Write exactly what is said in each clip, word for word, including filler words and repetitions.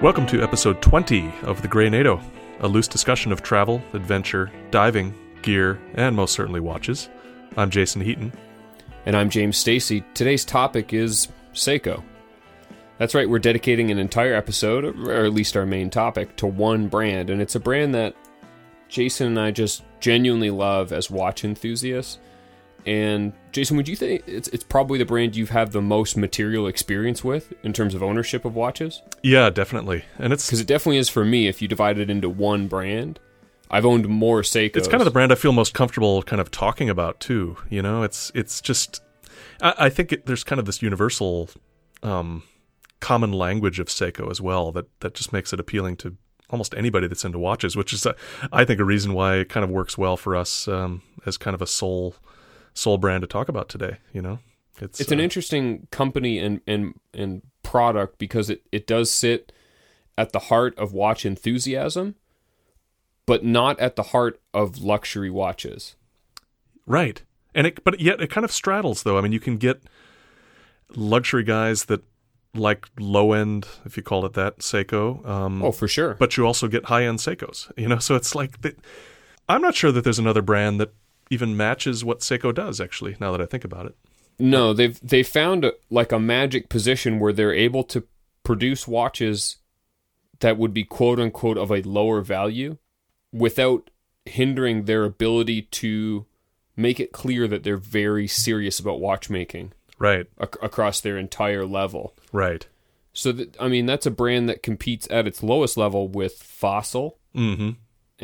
Welcome to episode twenty of The Grey NATO, a loose discussion of travel, adventure, diving, gear, and most certainly watches. I'm Jason Heaton. And I'm James Stacy. Today's topic is Seiko. That's right, we're dedicating an entire episode, or at least our main topic, to one brand. And it's a brand that Jason and I just genuinely love as watch enthusiasts. And Jason, would you think it's it's probably the brand you've had the most material experience with in terms of ownership of watches? Yeah, definitely. And it's because it definitely is for me. If you divide it into one brand, I've owned more Seikos. It's kind of the brand I feel most comfortable kind of talking about too. You know, it's it's just I, I think it, there's kind of this universal. Um, common language of Seiko as well that, that just makes it appealing to almost anybody that's into watches, which is, uh, I think, a reason why it kind of works well for us um, as kind of a sole sole brand to talk about today. You know, it's it's uh, an interesting company and and and product because it, it does sit at the heart of watch enthusiasm, but not at the heart of luxury watches. Right, and it but yet it kind of straddles though. I mean, you can get luxury guys that like low-end, if you call it that, Seiko. Um, oh, for sure. But you also get high-end Seikos, you know? So it's like, the, I'm not sure that there's another brand that even matches what Seiko does, actually, now that I think about it. No, they've they found a, like a magic position where they're able to produce watches that would be quote-unquote of a lower value without hindering their ability to make it clear that they're very serious about watchmaking. Right. Ac- across their entire level. Right. So, th- I mean, that's a brand that competes at its lowest level with Fossil. Mm-hmm.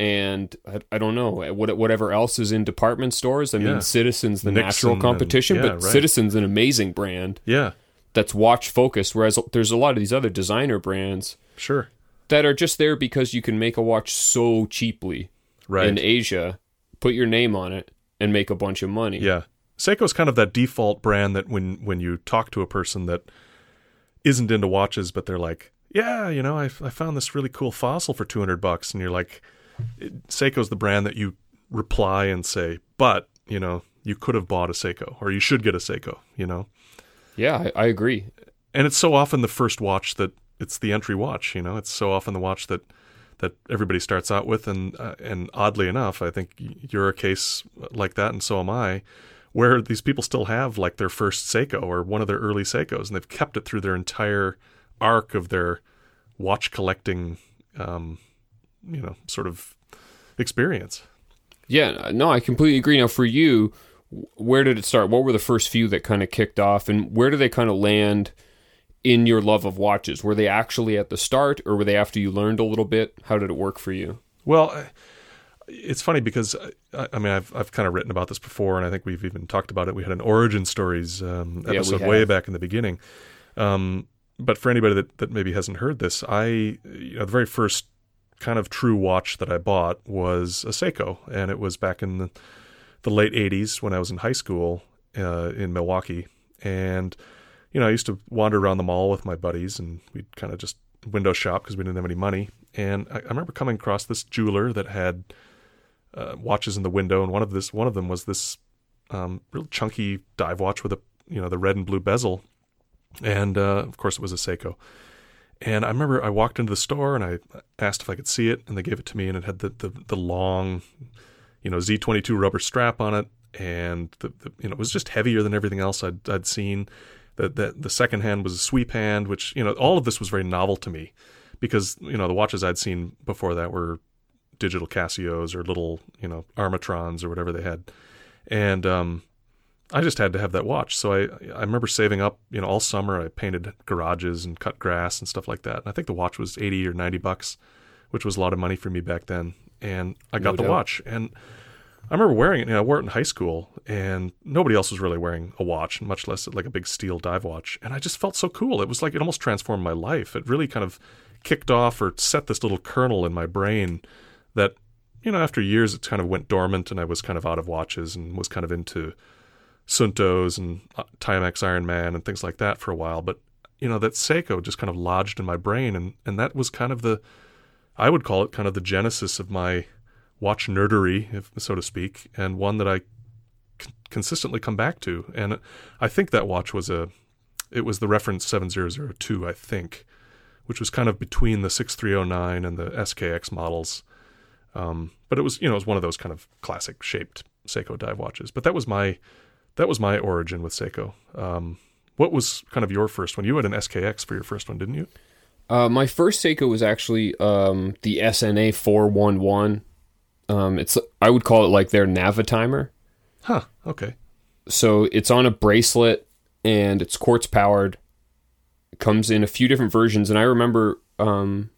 And I, I don't know, what, whatever else is in department stores. I yeah. mean, Citizen's the Nixon natural competition, and, yeah, but right. Citizen's an amazing brand. Yeah. That's watch focused, whereas there's a lot of these other designer brands. Sure. That are just there because you can make a watch so cheaply right. in Asia, put your name on it, and make a bunch of money. Yeah. Seiko's kind of that default brand that when, when you talk to a person that isn't into watches, but they're like, yeah, you know, I, I found this really cool Fossil for two hundred bucks. And you're like, it, Seiko's the brand that you reply and say, but, you know, you could have bought a Seiko or you should get a Seiko, you know? Yeah, I, I agree. And it's so often the first watch that it's the entry watch, you know, it's so often the watch that that everybody starts out with. And, uh, and oddly enough, I think you're a case like that. And so am I. Where these people still have like their first Seiko or one of their early Seikos, and they've kept it through their entire arc of their watch collecting, um, you know, sort of experience. Yeah, no, I completely agree. Now, for you, where did it start? What were the first few that kind of kicked off, and where do they kind of land in your love of watches? Were they actually at the start, or were they after you learned a little bit? How did it work for you? Well, I- It's funny because, I, I mean, I've I've kind of written about this before, and I think we've even talked about it. We had an Origin Stories um, episode yeah, way back in the beginning. Um, but for anybody that, that maybe hasn't heard this, I you know, the very first kind of true watch that I bought was a Seiko, and it was back in the, the late eighties when I was in high school uh, in Milwaukee. And, you know, I used to wander around the mall with my buddies, and we'd kind of just window shop because we didn't have any money. And I, I remember coming across this jeweler that had... Uh, watches in the window, and one of this one of them was this um, real chunky dive watch with a you know the red and blue bezel, and uh, of course it was a Seiko. And I remember I walked into the store and I asked if I could see it, and they gave it to me, and it had the the, the long, you know Z twenty-two rubber strap on it, and the, the you know it was just heavier than everything else I'd I'd seen. The, the the second hand was a sweep hand, which you know all of this was very novel to me, because you know the watches I'd seen before that were digital Casios or little, you know, Armatrons or whatever they had. And um, I just had to have that watch. So I, I remember saving up, you know, all summer. I painted garages and cut grass and stuff like that. And I think the watch was eighty or ninety bucks, which was a lot of money for me back then. And I got no the doubt. watch. And I remember wearing it. You know, I wore it in high school, and nobody else was really wearing a watch, much less like a big steel dive watch. And I just felt so cool. It was like it almost transformed my life. It really kind of kicked off or set this little kernel in my brain that, you know, after years it kind of went dormant, and I was kind of out of watches and was kind of into Suntos and Timex Iron Man and things like that for a while. But, you know, that Seiko just kind of lodged in my brain, and, and that was kind of the, I would call it kind of the genesis of my watch nerdery, if, so to speak, and one that I c- consistently come back to. And I think that watch was a, it was the reference seven zero zero two, I think, which was kind of between the sixty-three oh nine and the S K X models. Um, but it was, you know, it was one of those kind of classic shaped Seiko dive watches. But that was my, that was my origin with Seiko. Um, what was kind of your first one? You had an S K X for your first one, didn't you? Uh, my first Seiko was actually um, the S N A four one one. Um, it's I would call it like their Navitimer. Huh, okay. So it's on a bracelet, and it's quartz powered. It comes in a few different versions, and I remember um,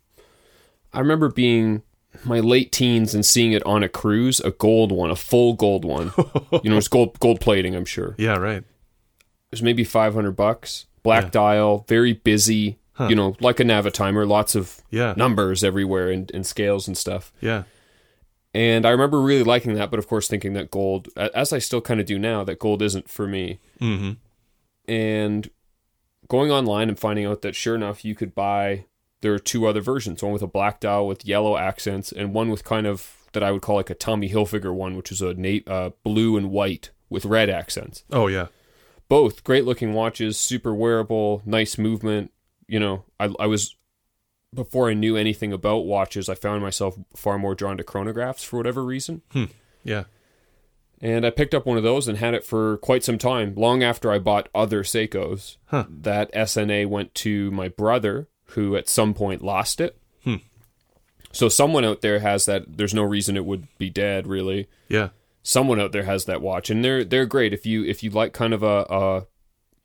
I remember being my late teens and seeing it on a cruise, a gold one, a full gold one. You know, it's gold gold plating, I'm sure. Yeah, right. It was maybe five hundred bucks. Black yeah. dial, very busy. Huh. You know, like a Navitimer, lots of yeah. numbers everywhere and, and scales and stuff. Yeah. And I remember really liking that, but of course thinking that gold, as I still kind of do now, that gold isn't for me. Mm-hmm. And going online and finding out that sure enough, you could buy, there are two other versions, one with a black dial with yellow accents and one with kind of, that I would call like a Tommy Hilfiger one, which is a na- uh, blue and white with red accents. Oh, yeah. Both great looking watches, super wearable, nice movement. You know, I, I was... Before I knew anything about watches, I found myself far more drawn to chronographs for whatever reason. Hmm. Yeah. And I picked up one of those and had it for quite some time, long after I bought other Seikos. Huh. That S N A went to my brother, who at some point lost it. Hmm. So someone out there has that. There's no reason it would be dead, really. Yeah. Someone out there has that watch, and they're they're great. If you if you like kind of a, a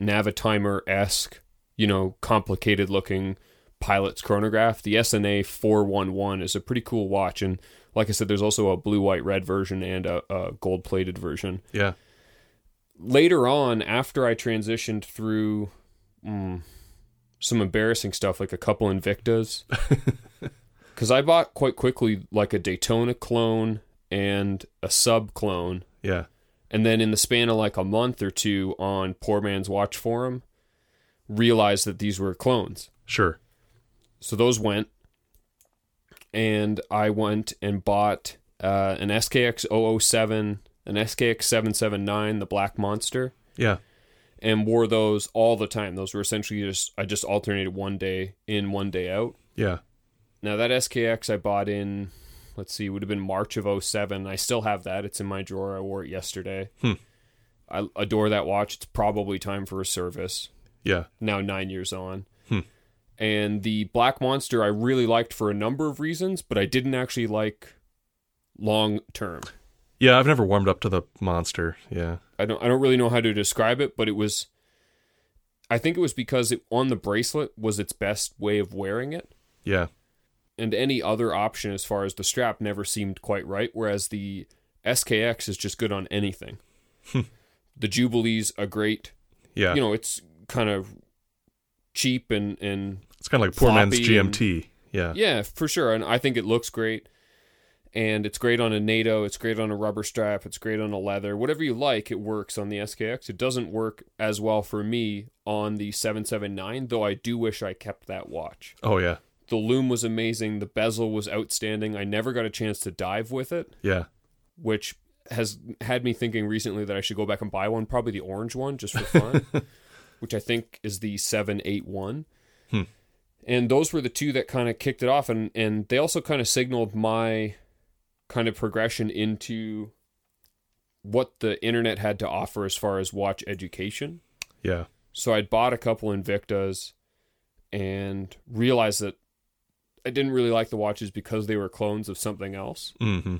Navitimer-esque, you know, complicated looking pilot's chronograph, the S N A four one one is a pretty cool watch, and like I said, there's also a blue, white, red version and a, a gold-plated version. Yeah. Later on, after I transitioned through mm, some embarrassing stuff, like a couple Invictas, because I bought quite quickly like a Daytona clone and a sub clone. Yeah. And then in the span of like a month or two on Poor Man's Watch Forum, realized that these were clones. Sure. So those went, and I went and bought uh, an S K X double oh seven, an S K X seven seventy-nine, the Black Monster. Yeah. And wore those all the time. Those were essentially just, I just alternated one day in, one day out. Yeah. Now that S K X I bought in, let's see, would have been March of oh seven. I still have that. It's in my drawer. I wore it yesterday. Hmm. I adore that watch. It's probably time for a service. Yeah. Now nine years on. Hmm. And the Black Monster I really liked for a number of reasons, but I didn't actually like long term. Yeah, I've never warmed up to the Monster. Yeah. I don't I don't really know how to describe it, but it was I think it was because it on the bracelet was its best way of wearing it. Yeah. And any other option as far as the strap never seemed quite right, whereas the S K X is just good on anything. The Jubilee's a great yeah. You know, it's kind of cheap and, and it's kind of like poor man's G M T. Yeah. Yeah, for sure. And I think it looks great. And it's great on a NATO. It's great on a rubber strap. It's great on a leather. Whatever you like, it works on the S K X. It doesn't work as well for me on the seven seventy-nine, though I do wish I kept that watch. Oh, yeah. The lume was amazing. The bezel was outstanding. I never got a chance to dive with it. Yeah. Which has had me thinking recently that I should go back and buy one, probably the orange one, just for fun. Which I think is the seven eighty-one. Hmm. And those were the two that kind of kicked it off. And, and they also kind of signaled my kind of progression into what the internet had to offer as far as watch education. Yeah. So I'd bought a couple Invictas and realized that I didn't really like the watches because they were clones of something else. Mm-hmm.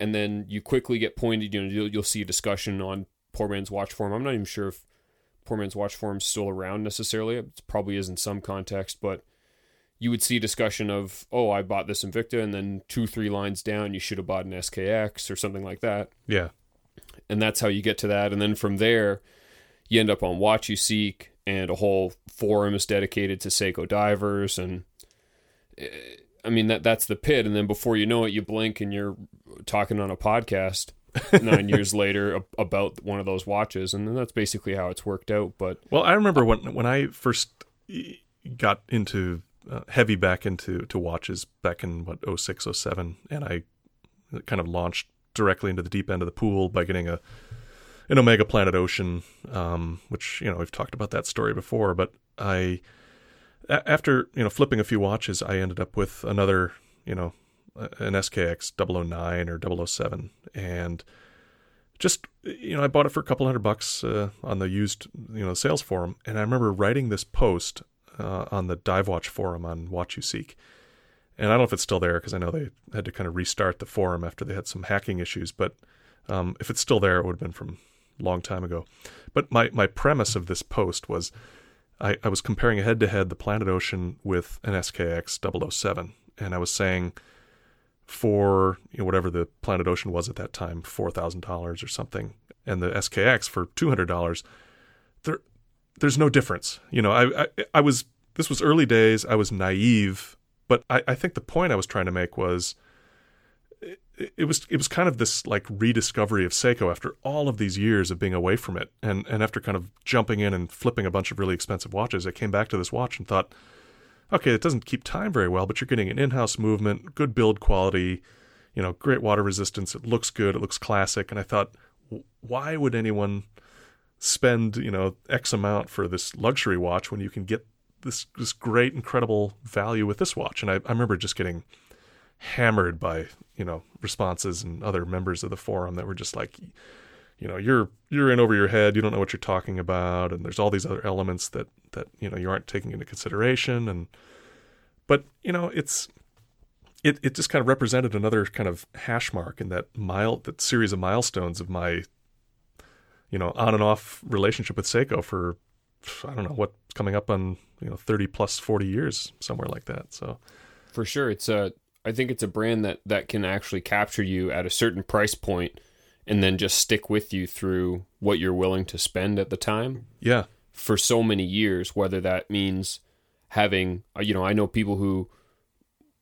And then you quickly get pointed, you know, you'll, you'll see a discussion on Poor Man's Watch Forum. I'm not even sure if Poor Man's Watch Forum is still around necessarily. It probably is in some context, but you would see discussion of, oh, I bought this Invicta, and then two, three lines down, you should have bought an S K X or something like that. Yeah. And that's how you get to that. And then from there, you end up on WatchUSeek, and a whole forum is dedicated to Seiko divers. And I mean, that that's the pit. And then before you know it, you blink and you're talking on a podcast nine years later about one of those watches, and then that's basically how it's worked out. But well, I remember when when I first got into uh, heavy back into to watches back in what oh six oh seven, and I kind of launched directly into the deep end of the pool by getting a an Omega Planet Ocean, um, which you know we've talked about that story before, but I a- after, you know, flipping a few watches, I ended up with another, you know, an S K X double oh nine or double oh seven. And just, you know, I bought it for a couple hundred bucks uh, on the used, you know, sales forum. And I remember writing this post uh, on the Dive Watch forum on WatchUSeek. And I don't know if it's still there, because I know they had to kind of restart the forum after they had some hacking issues. But um, if it's still there, it would have been from a long time ago. But my, my premise of this post was I, I was comparing head-to-head the Planet Ocean with an S K X double oh seven. And I was saying for, you know, whatever the Planet Ocean was at that time, four thousand dollars or something, and the S K X for two hundred dollars, there, there's no difference. You know, I, I, I was this was early days. I was naive. But I, I think the point I was trying to make was it, it was it was kind of this like rediscovery of Seiko after all of these years of being away from it. And and after kind of jumping in and flipping a bunch of really expensive watches, I came back to this watch and thought, okay, it doesn't keep time very well, but you're getting an in-house movement, good build quality, you know, great water resistance. It looks good. It looks classic. And I thought, why would anyone spend, you know, X amount for this luxury watch when you can get This this great, incredible value with this watch? And I, I remember just getting hammered by, you know, responses and other members of the forum that were just like, you know, you're you're in over your head. You don't know what you're talking about. And there's all these other elements that that you know you aren't taking into consideration. And but you know, it's it it just kind of represented another kind of hash mark in that mile that series of milestones of my, you know, on and off relationship with Seiko for, I don't know, what, coming up on, you know, thirty plus forty years, somewhere like that. So for sure, it's a, I think it's a brand that, that can actually capture you at a certain price point and then just stick with you through what you're willing to spend at the time. Yeah. For so many years, whether that means having, you know, I know people who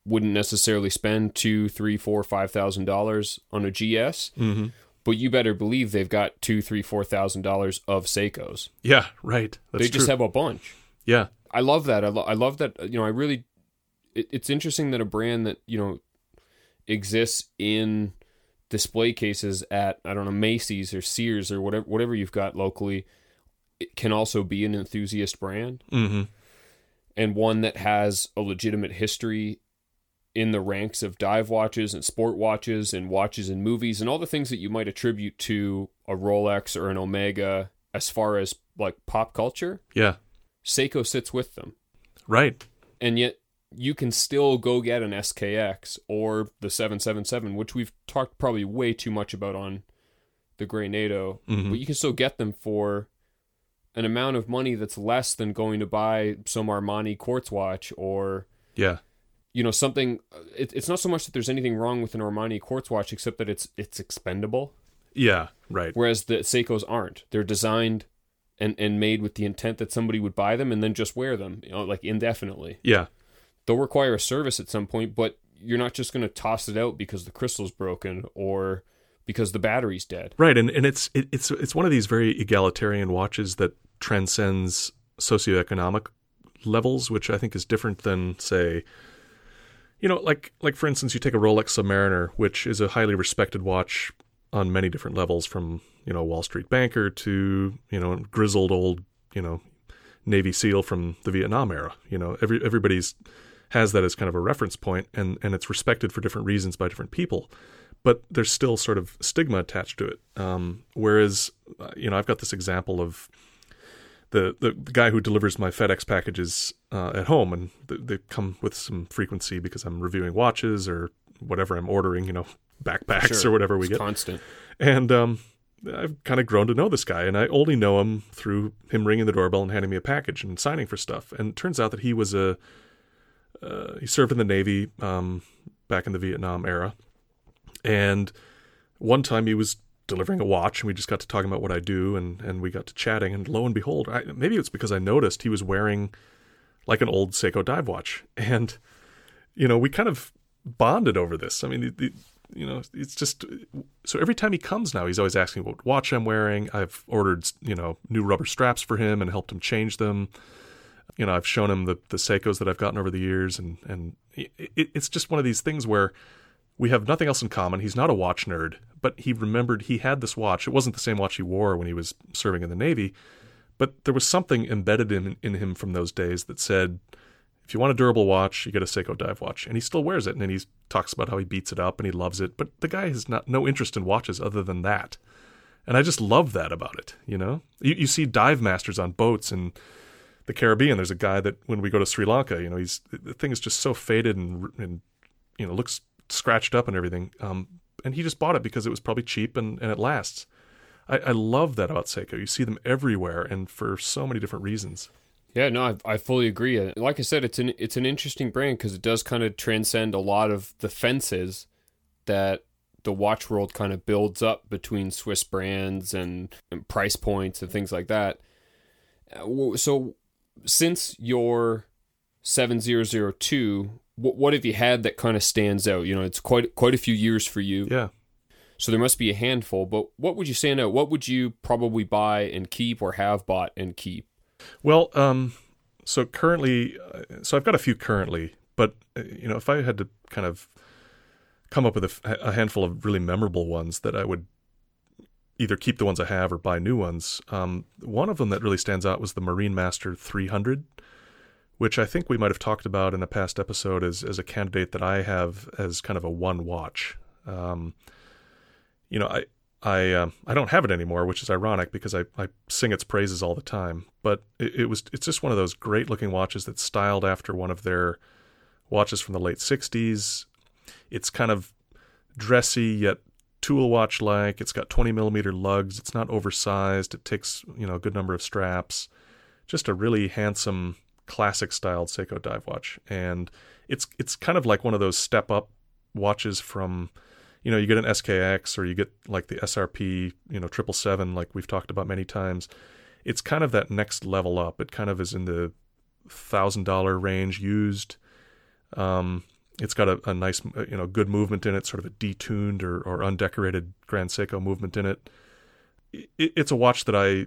wouldn't necessarily spend two, three, four, five thousand dollars on a G S, mm-hmm. but you better believe they've got two, three, four thousand dollars of Seikos. Yeah, right. That's they just true. Have a bunch. Yeah, I love that. I, lo- I love that. You know, I really. It, it's interesting that a brand that, you know, exists in display cases at, I don't know, Macy's or Sears or whatever whatever you've got locally, it can also be an enthusiast brand, mm-hmm. and one that has a legitimate history in the ranks of dive watches and sport watches and watches and movies and all the things that you might attribute to a Rolex or an Omega as far as like pop culture. Yeah. Seiko sits with them. Right. And yet you can still go get an S K X or the seven seventy-seven, which we've talked probably way too much about on the Grey NATO, mm-hmm. but you can still get them for an amount of money that's less than going to buy some Armani quartz watch or... Yeah. You know, something, it, it's not so much that there's anything wrong with an Armani quartz watch, except that it's it's expendable. Yeah, right. Whereas the Seikos aren't. They're designed and, and made with the intent that somebody would buy them and then just wear them, you know, like indefinitely. Yeah. They'll require a service at some point, but you're not just going to toss it out because the crystal's broken or because the battery's dead. Right, and, and it's it, it's it's one of these very egalitarian watches that transcends socioeconomic levels, which I think is different than, say... You know, like like for instance, you take a Rolex Submariner, which is a highly respected watch on many different levels, from, you know, Wall Street banker to, you know, grizzled old, you know, Navy SEAL from the Vietnam era. You know, every everybody's has that as kind of a reference point, and, and it's respected for different reasons by different people, but there's still sort of stigma attached to it. Um, whereas, you know, I've got this example of The, the the guy who delivers my FedEx packages uh, at home, and th- they come with some frequency because I'm reviewing watches or whatever I'm ordering, you know, backpacks sure. or whatever we it's get. Constant. And um, I've kind of grown to know this guy, and I only know him through him ringing the doorbell and handing me a package and signing for stuff. And it turns out that he was a uh, he served in the Navy um, back in the Vietnam era, and one time he was delivering a watch, and we just got to talking about what I do, and, and we got to chatting, and lo and behold, I, maybe it's because I noticed he was wearing like an old Seiko dive watch, and, you know, we kind of bonded over this. I mean, it, it, you know, it's just, so every time he comes now, he's always asking what watch I'm wearing. I've ordered, you know, new rubber straps for him and helped him change them. You know, I've shown him the, the Seikos that I've gotten over the years, and, and it, it, it's just one of these things where we have nothing else in common. He's not a watch nerd, but he remembered he had this watch. It wasn't the same watch he wore when he was serving in the Navy, but there was something embedded in, in him from those days that said, If you want a durable watch, you get a Seiko dive watch. And he still wears it, and then he talks about how he beats it up and he loves it. But the guy has not no interest in watches other than that. And I just love that about it, you know? You, you see dive masters on boats in the Caribbean. There's a guy that, when we go to Sri Lanka, you know, he's the thing is just so faded and, and you know, looks scratched up and everything. Um, and he just bought it because it was probably cheap and, and it lasts. I, I love that about Seiko. You see them everywhere and for so many different reasons. Yeah, no, I, I fully agree. Like I said, it's an it's an interesting brand because it does kind of transcend a lot of the fences that the watch world kind of builds up between Swiss brands and, and price points and things like that. So since your seven zero zero two, what, what have you had that kind of stands out? You know, it's quite quite a few years for you. Yeah. So there must be a handful, but what would you stand out? What would you probably buy and keep or have bought and keep? Well, um, so currently, so I've got a few currently, but, you know, if I had to kind of come up with a, a handful of really memorable ones that I would either keep the ones I have or buy new ones, um, one of them that really stands out was the Marine Master three hundred, which I think we might have talked about in a past episode as, as a candidate that I have as kind of a one watch. Um You know, I I um, I don't have it anymore, which is ironic because I, I sing its praises all the time. But it, it was it's just one of those great looking watches that's styled after one of their watches from the late sixties. It's kind of dressy yet tool watch like. It's got twenty millimeter lugs. It's not oversized. It takes, you know, a good number of straps. Just a really handsome classic styled Seiko dive watch, and it's it's kind of like one of those step up watches from. You know, you get an S K X or you get like the S R P, you know, triple seven, like we've talked about many times. It's kind of that next level up. It kind of is in the one thousand dollars range used. Um, it's got a, a nice, you know, good movement in it, sort of a detuned or, or undecorated Grand Seiko movement in it. it. It's a watch that I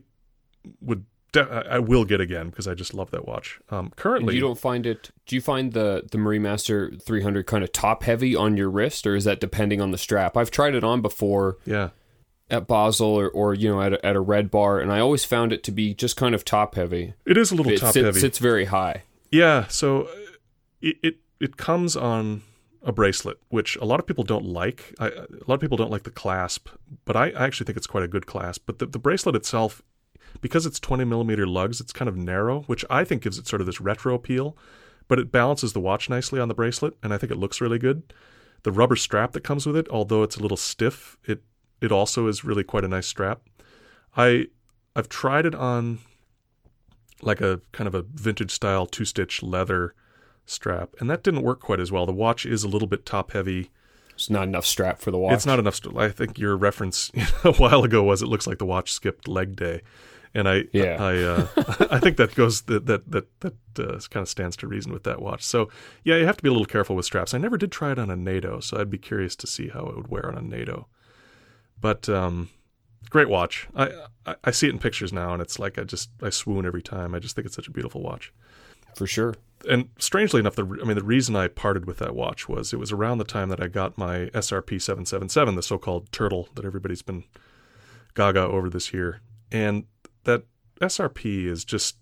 would, de- I will get again because I just love that watch. Um, currently, and you don't find it. Do you find the, the Marine Master three hundred kind of top heavy on your wrist, or is that depending on the strap? I've tried it on before yeah. at Basel or, or you know, at a, at a red bar, and I always found it to be just kind of top heavy. It is a little it top sits, heavy. It sits very high. Yeah, so it, it it comes on a bracelet, which a lot of people don't like. I, a lot of people don't like the clasp, but I, I actually think it's quite a good clasp. But the, the bracelet itself, because it's twenty millimeter lugs, it's kind of narrow, which I think gives it sort of this retro appeal. But it balances the watch nicely on the bracelet, and I think it looks really good. The rubber strap that comes with it, although it's a little stiff, it it also is really quite a nice strap. I, I've tried it on like a kind of a vintage-style two-stitch leather strap, and that didn't work quite as well. The watch is a little bit top-heavy. It's not enough strap for the watch. It's not enough. St- I think your reference a while ago was it looks like the watch skipped leg day. And I, yeah. I, uh, I think that goes that that that that uh, kind of stands to reason with that watch. So yeah, you have to be a little careful with straps. I never did try it on a NATO, so I'd be curious to see how it would wear on a NATO. But um, great watch. I, I I see it in pictures now, and it's like I just I swoon every time. I just think it's such a beautiful watch, for sure. And strangely enough, the I mean the reason I parted with that watch was it was around the time that I got my S R P seven seventy-seven, the so-called turtle that everybody's been gaga over this year, and that S R P is just,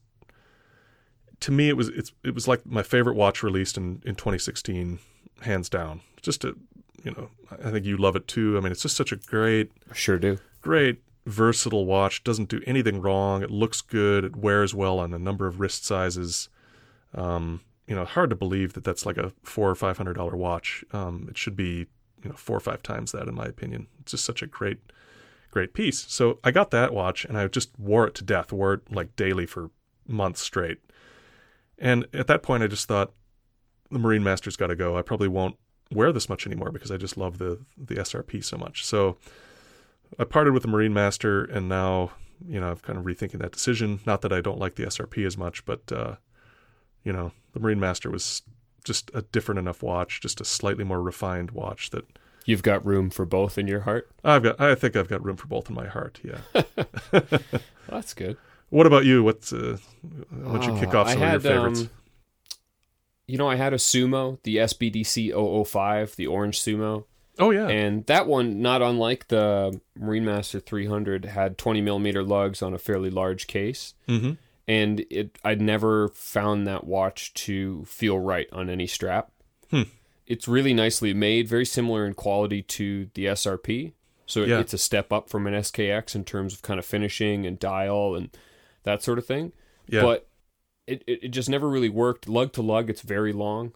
to me, it was it's, it was like my favorite watch released in, in twenty sixteen, hands down. Just a, you know, I think you love it too. I mean, it's just such a great, I sure do, great versatile watch. Doesn't do anything wrong. It looks good. It wears well on a number of wrist sizes. Um, you know, hard to believe that that's like a four or five hundred dollar watch. Um, it should be, you know, four or five times that in my opinion. It's just such a great. Great piece. So I got that watch and I just wore it to death, wore it like daily for months straight. And at that point I just thought the Marine Master's got to go. I probably won't wear this much anymore because I just love the the S R P so much. So I parted with the Marine Master and now, you know, I'm kind of rethinking that decision. Not that I don't like the S R P as much, but, uh, you know, the Marine Master was just a different enough watch, just a slightly more refined watch that... You've got room for both in your heart? I've got. I think I've got room for both in my heart, yeah. Well, that's good. What about you? What's, uh, why don't you kick off some had, of your favorites? Um, you know, I had a Sumo, the S B D C zero zero five, the orange Sumo. Oh, yeah. And that one, not unlike the Marine Master three hundred, had twenty millimeter lugs on a fairly large case. Mm-hmm. and it I'd never found that watch to feel right on any strap. Hmm. It's really nicely made, very similar in quality to the S R P. So it, yeah. it's a step up from an S K X in terms of kind of finishing and dial and that sort of thing. Yeah. But it, it, it just never really worked. Lug to lug, it's very long.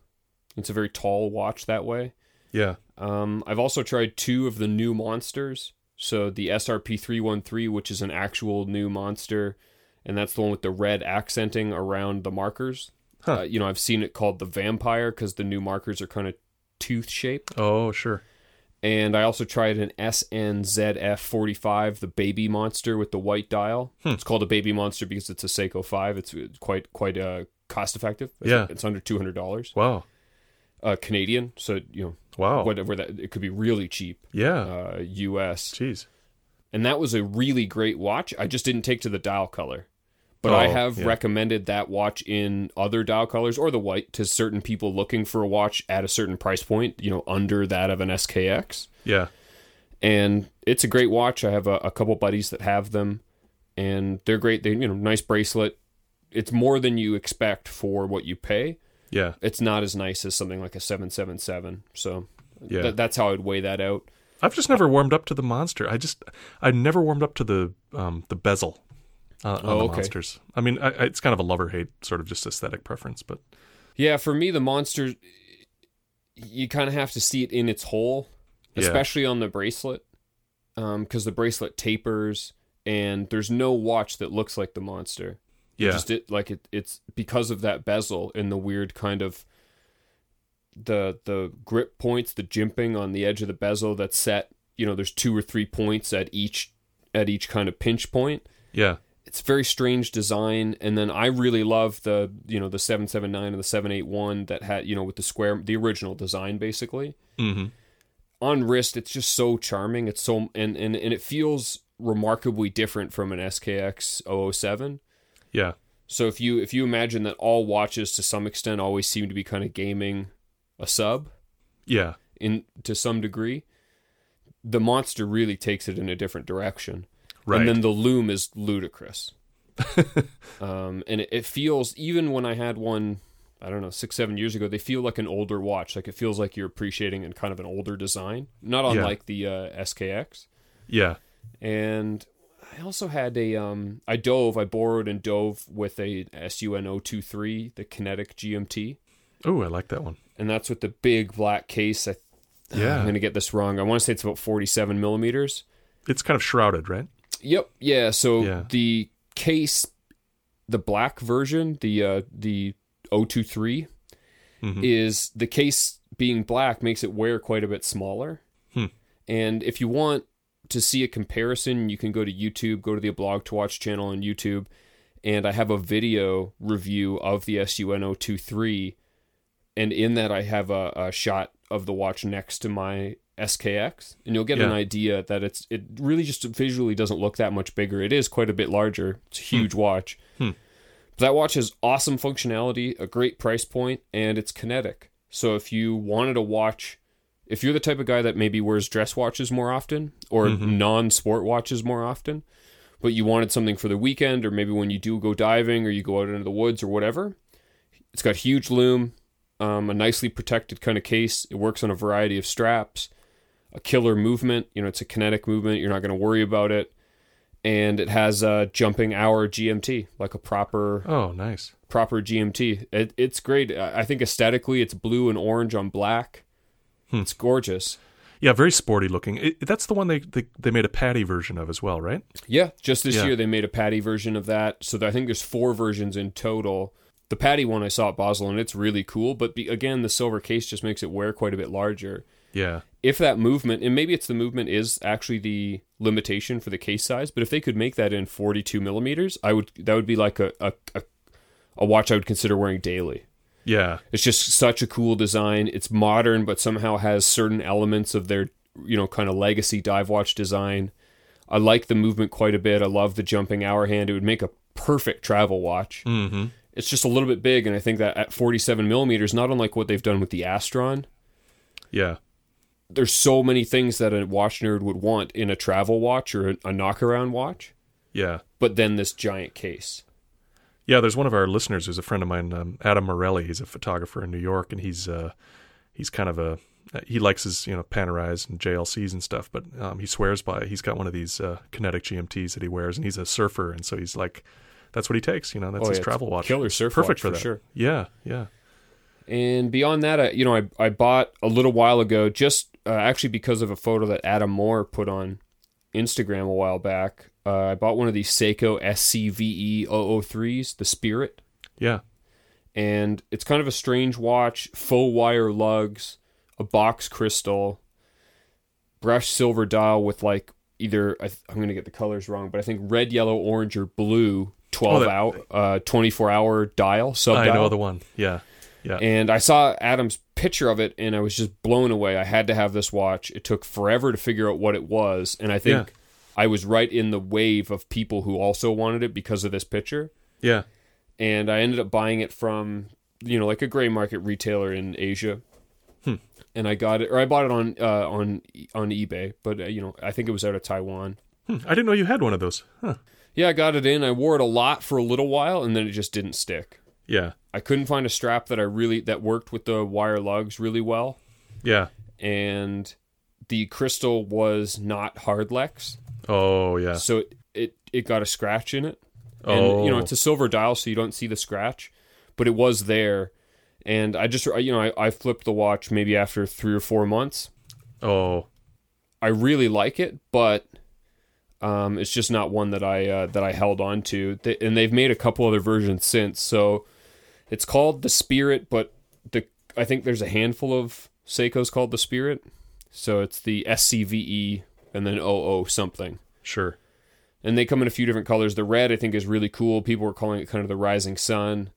It's a very tall watch that way. Yeah. Um, I've also tried two of the new monsters. So the S R P three one three, which is an actual new monster, and that's the one with the red accenting around the markers. Huh. Uh, you know, I've seen it called the vampire because the new markers are kind of tooth-shaped. Oh, sure. And I also tried an S N Z F forty-five, the baby monster with the white dial. Hmm. It's called a baby monster because it's a Seiko five. It's quite quite uh, cost-effective. It's, yeah. It's under two hundred dollars. Wow. Uh, Canadian, so, you know, wow, whatever that, it could be really cheap. Yeah. Uh, U S. Jeez. And that was a really great watch. I just didn't take to the dial color. But oh, I have yeah. recommended that watch in other dial colors or the white to certain people looking for a watch at a certain price point, you know, under that of an S K X. Yeah. And it's a great watch. I have a, a couple buddies that have them, and they're great. They, you know, nice bracelet. It's more than you expect for what you pay. Yeah. It's not as nice as something like a seven seventy-seven. So yeah. th- that's how I'd weigh that out. I've just never warmed up to the monster. I just, I've never warmed up to the um, the bezel uh, on oh, the okay. monsters. I mean, I, I, it's kind of a love or hate sort of just aesthetic preference, but. Yeah, for me, the monster, you kind of have to see it in its whole, especially yeah. on the bracelet, because um, the bracelet tapers and there's no watch that looks like the monster. Yeah. Just it, like it, it's because of that bezel and the weird kind of the the grip points, the jimping on the edge of the bezel that's set. You know, there's two or three points at each at each kind of pinch point. Yeah, it's very strange design. And then I really love the you know the seven seventy-nine and the seven eighty-one that had you know with the square, the original design basically. Mm-hmm. On wrist, it's just so charming. It's so and and and it feels remarkably different from an S K X double oh seven. Yeah. So if you if you imagine that all watches to some extent always seem to be kind of gaming a sub, yeah, in to some degree, the monster really takes it in a different direction. Right. And then the lume is ludicrous. um, and it, it feels, even when I had one, I don't know, six, seven years ago, they feel like an older watch. Like it feels like you're appreciating in kind of an older design, not unlike yeah. the uh, S K X. Yeah. And I also had a, um, I dove, I borrowed and dove with a S U N zero two three, the Kinetic G M T. Oh, I like that one. And that's with the big black case. I, yeah. I'm going to get this wrong. I want to say it's about forty-seven millimeters. It's kind of shrouded, right? Yep. Yeah. So yeah. the case, the black version, the, uh, the oh two three mm-hmm. is the case being black makes it wear quite a bit smaller. Hmm. And if you want to see a comparison, you can go to YouTube, go to the Blog to Watch channel on YouTube, and I have a video review of the S U N zero two three, and in that I have a, a shot of the watch next to my S K X, and you'll get yeah. an idea that it's it really just visually doesn't look that much bigger. It is quite a bit larger. It's a huge hmm. watch. Hmm. But that watch has awesome functionality, a great price point, and it's kinetic. So if you wanted a watch, if you're the type of guy that maybe wears dress watches more often or mm-hmm. non-sport watches more often, but you wanted something for the weekend or maybe when you do go diving or you go out into the woods or whatever, it's got huge lume, um, a nicely protected kind of case. It works on a variety of straps, a killer movement. You know, it's a kinetic movement. You're not going to worry about it. And it has a jumping hour G M T, like a proper oh nice proper G M T. It, it's great. I think aesthetically it's blue and orange on black. Hmm. It's gorgeous. Yeah, very sporty looking. It, that's the one they, they they made a PADI version of as well, right? Yeah, just this yeah. year they made a PADI version of that. So I think there's four versions in total. The PADI one I saw at Basel, and it's really cool. But be, again, the silver case just makes it wear quite a bit larger. Yeah. If that movement, and maybe it's the movement is actually the limitation for the case size, but if they could make that in forty-two millimeters, I would that would be like a a, a, a watch I would consider wearing daily. Yeah. It's just such a cool design. It's modern, but somehow has certain elements of their, you know, kind of legacy dive watch design. I like the movement quite a bit. I love the jumping hour hand. It would make a perfect travel watch. Mm-hmm. It's just a little bit big, and I think that at forty-seven millimeters, not unlike what they've done with the Astron. Yeah. There's so many things that a watch nerd would want in a travel watch or a knockaround watch. Yeah. But then this giant case. Yeah, there's one of our listeners who's a friend of mine, um, Adam Morelli. He's a photographer in New York, and he's uh, he's kind of a he likes his you know Panerais and J L Cs and stuff, but um, he swears by it. He's got one of these uh, Kinetic G M Ts that he wears, and he's a surfer, and so he's like, that's what he takes. You know, that's oh, his yeah, travel watch. Killer surf perfect watch, for, for that. Sure. Yeah, yeah. And beyond that, I, you know, I I bought a little while ago, just uh, actually because of a photo that Adam Moore put on Instagram a while back. Uh, I bought one of these Seiko S C V E zero zero threes, the Spirit. Yeah. And it's kind of a strange watch, faux wire lugs, a box crystal, brushed silver dial with like either, I th- I'm going to get the colors wrong, but I think red, yellow, orange, or blue, twelve hour, twenty-four hour dial, sub-dial. I know the one, yeah. Yeah. And I saw Adam's picture of it, and I was just blown away. I had to have this watch. It took forever to figure out what it was, and I think... Yeah. I was right in the wave of people who also wanted it because of this picture. Yeah. And I ended up buying it from, you know, like a gray market retailer in Asia. Hmm. And I got it, or I bought it on uh, on on eBay, but, uh, you know, I think it was out of Taiwan. Hmm. I didn't know you had one of those. Huh. Yeah, I got it in. I wore it a lot for a little while, and then it just didn't stick. Yeah. I couldn't find a strap that I really, that worked with the wire lugs really well. Yeah. And the crystal was not hardlex. Oh, yeah. So it, it, it got a scratch in it. And, oh. you know, it's a silver dial, so you don't see the scratch. But it was there. And I just, you know, I, I flipped the watch maybe after three or four months. Oh. I really like it, but um, it's just not one that I uh, that I held on to. They, and they've made a couple other versions since. So it's called the Spirit, but the I think there's a handful of Seikos called the Spirit. So it's the S C V E and then oh oh something. Sure. And they come in a few different colors. The red, I think, is really cool. People were calling it kind of the rising sun.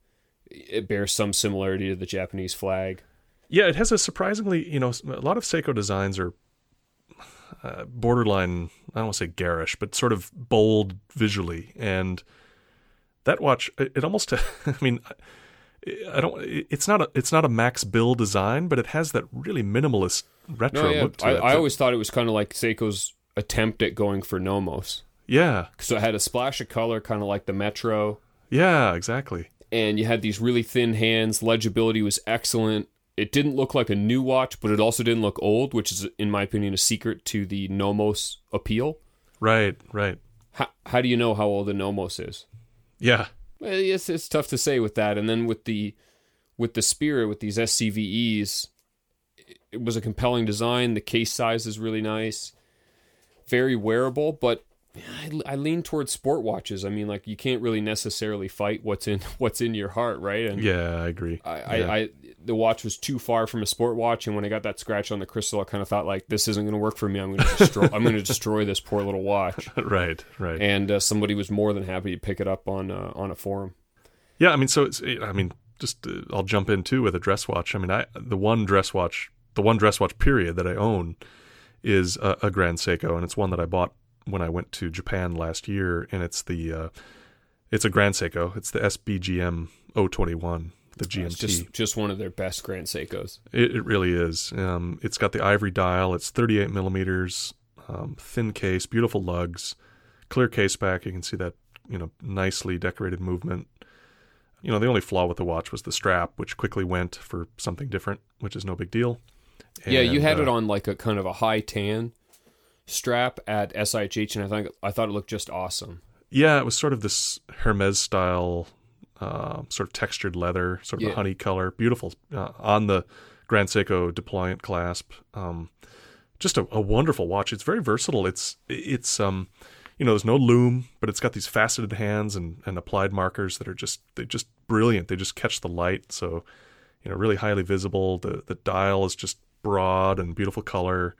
It bears some similarity to the Japanese flag. Yeah, it has a surprisingly, you know, a lot of Seiko designs are uh, borderline, I don't want to say garish, but sort of bold visually. And that watch, it, it almost, I mean... I don't. It's not a. It's not a max bill design, but it has that really minimalist retro no, yeah. look to I, it. I always thought it was kind of like Seiko's attempt at going for Nomos. Yeah. So it had a splash of color, kind of like the Metro. Yeah, exactly. And you had these really thin hands. Legibility was excellent. It didn't look like a new watch, but it also didn't look old, which is, in my opinion, a secret to the Nomos appeal. Right. Right. How How do you know how old a Nomos is? Yeah. It's it's tough to say with that, and then with the with the Spirit, with these S C V Es, it was a compelling design. The case size is really nice, very wearable. But I, I lean towards sport watches. I mean, like you can't really necessarily fight what's in what's in your heart, right? And yeah, I agree. I, yeah. I, I the watch was too far from a sport watch, and when I got that scratch on the crystal, I kind of thought like this isn't going to work for me. I'm going to destroy. I'm going to destroy this poor little watch. Right, right. And uh, somebody was more than happy to pick it up on uh, on a forum. Yeah, I mean, so it's. I mean, just uh, I'll jump in too with a dress watch. I mean, I the one dress watch, the one dress watch period that I own is a, a Grand Seiko, and it's one that I bought when I went to Japan last year, and it's the uh, it's a Grand Seiko. It's the S B G M zero twenty-one, the G M T. It's just, just one of their best Grand Seikos. It, it really is. Um, it's got the ivory dial. It's thirty-eight millimeters, um, thin case, beautiful lugs, clear case back. You can see that, you know, nicely decorated movement. You know, the only flaw with the watch was the strap, which quickly went for something different, which is no big deal. And, yeah, you had uh, it on like a kind of a high tan strap at S I H H, and I think I thought it looked just awesome. Yeah, it was sort of this Hermes style, uh, sort of textured leather, sort of yeah. a honey color, beautiful uh, on the Grand Seiko deployant clasp. Um, just a, a wonderful watch. It's very versatile. It's it's um, you know, there's no lume, but it's got these faceted hands and, and applied markers that are just they just brilliant. They just catch the light, so you know, really highly visible. The the dial is just broad and beautiful color.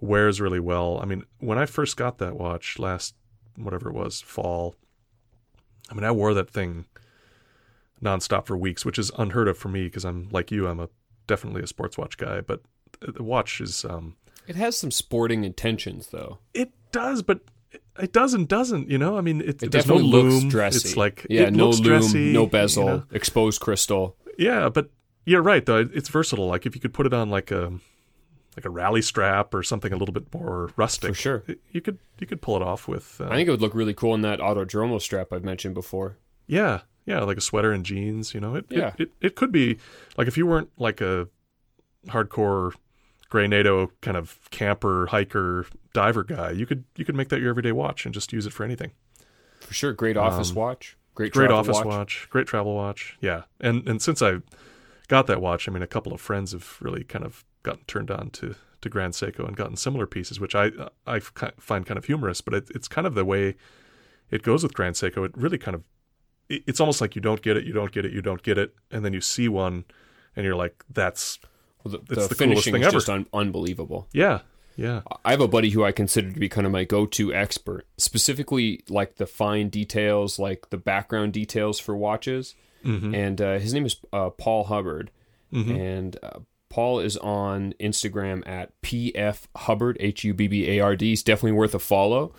Wears really well. I mean, when I first got that watch last, whatever it was, fall, I mean, I wore that thing nonstop for weeks, which is unheard of for me because I'm like you, I'm a definitely a sports watch guy, but the watch is... Um, it has some sporting intentions, though. It does, but it does and doesn't, you know? I mean, it, it there's definitely no looks lume. Dressy. It's like, yeah, it no looks lume, dressy, no bezel, you know? Exposed crystal. Yeah, but you're right, though. It's versatile. Like, if you could put it on like a... like a rally strap or something a little bit more rustic. For sure. You could you could pull it off with... Uh, I think it would look really cool in that Autodromo strap I've mentioned before. Yeah, yeah, like a sweater and jeans, you know, it, yeah. it, it, it could be like, if you weren't like a hardcore Grey NATO kind of camper, hiker, diver guy, you could, you could make that your everyday watch and just use it for anything. For sure. Great office um, watch. Great, great office watch. watch. Great travel watch. Yeah. And, and since I got that watch, I mean, a couple of friends have really kind of gotten turned on to, to Grand Seiko and gotten similar pieces, which I, I find kind of humorous, but it, it's kind of the way it goes with Grand Seiko. It really kind of, it's almost like you don't get it, you don't get it, you don't get it, and then you see one, and you're like, "That's well, the, that's the, the coolest thing ever." Just un- unbelievable. Yeah, yeah. I have a buddy who I consider to be kind of my go-to expert, specifically like the fine details, like the background details for watches. Mm-hmm. And uh, his name is uh, Paul Hubbard, mm-hmm. and uh, Paul is on Instagram at P F Hubbard H U B B A R D. He's definitely worth a follow.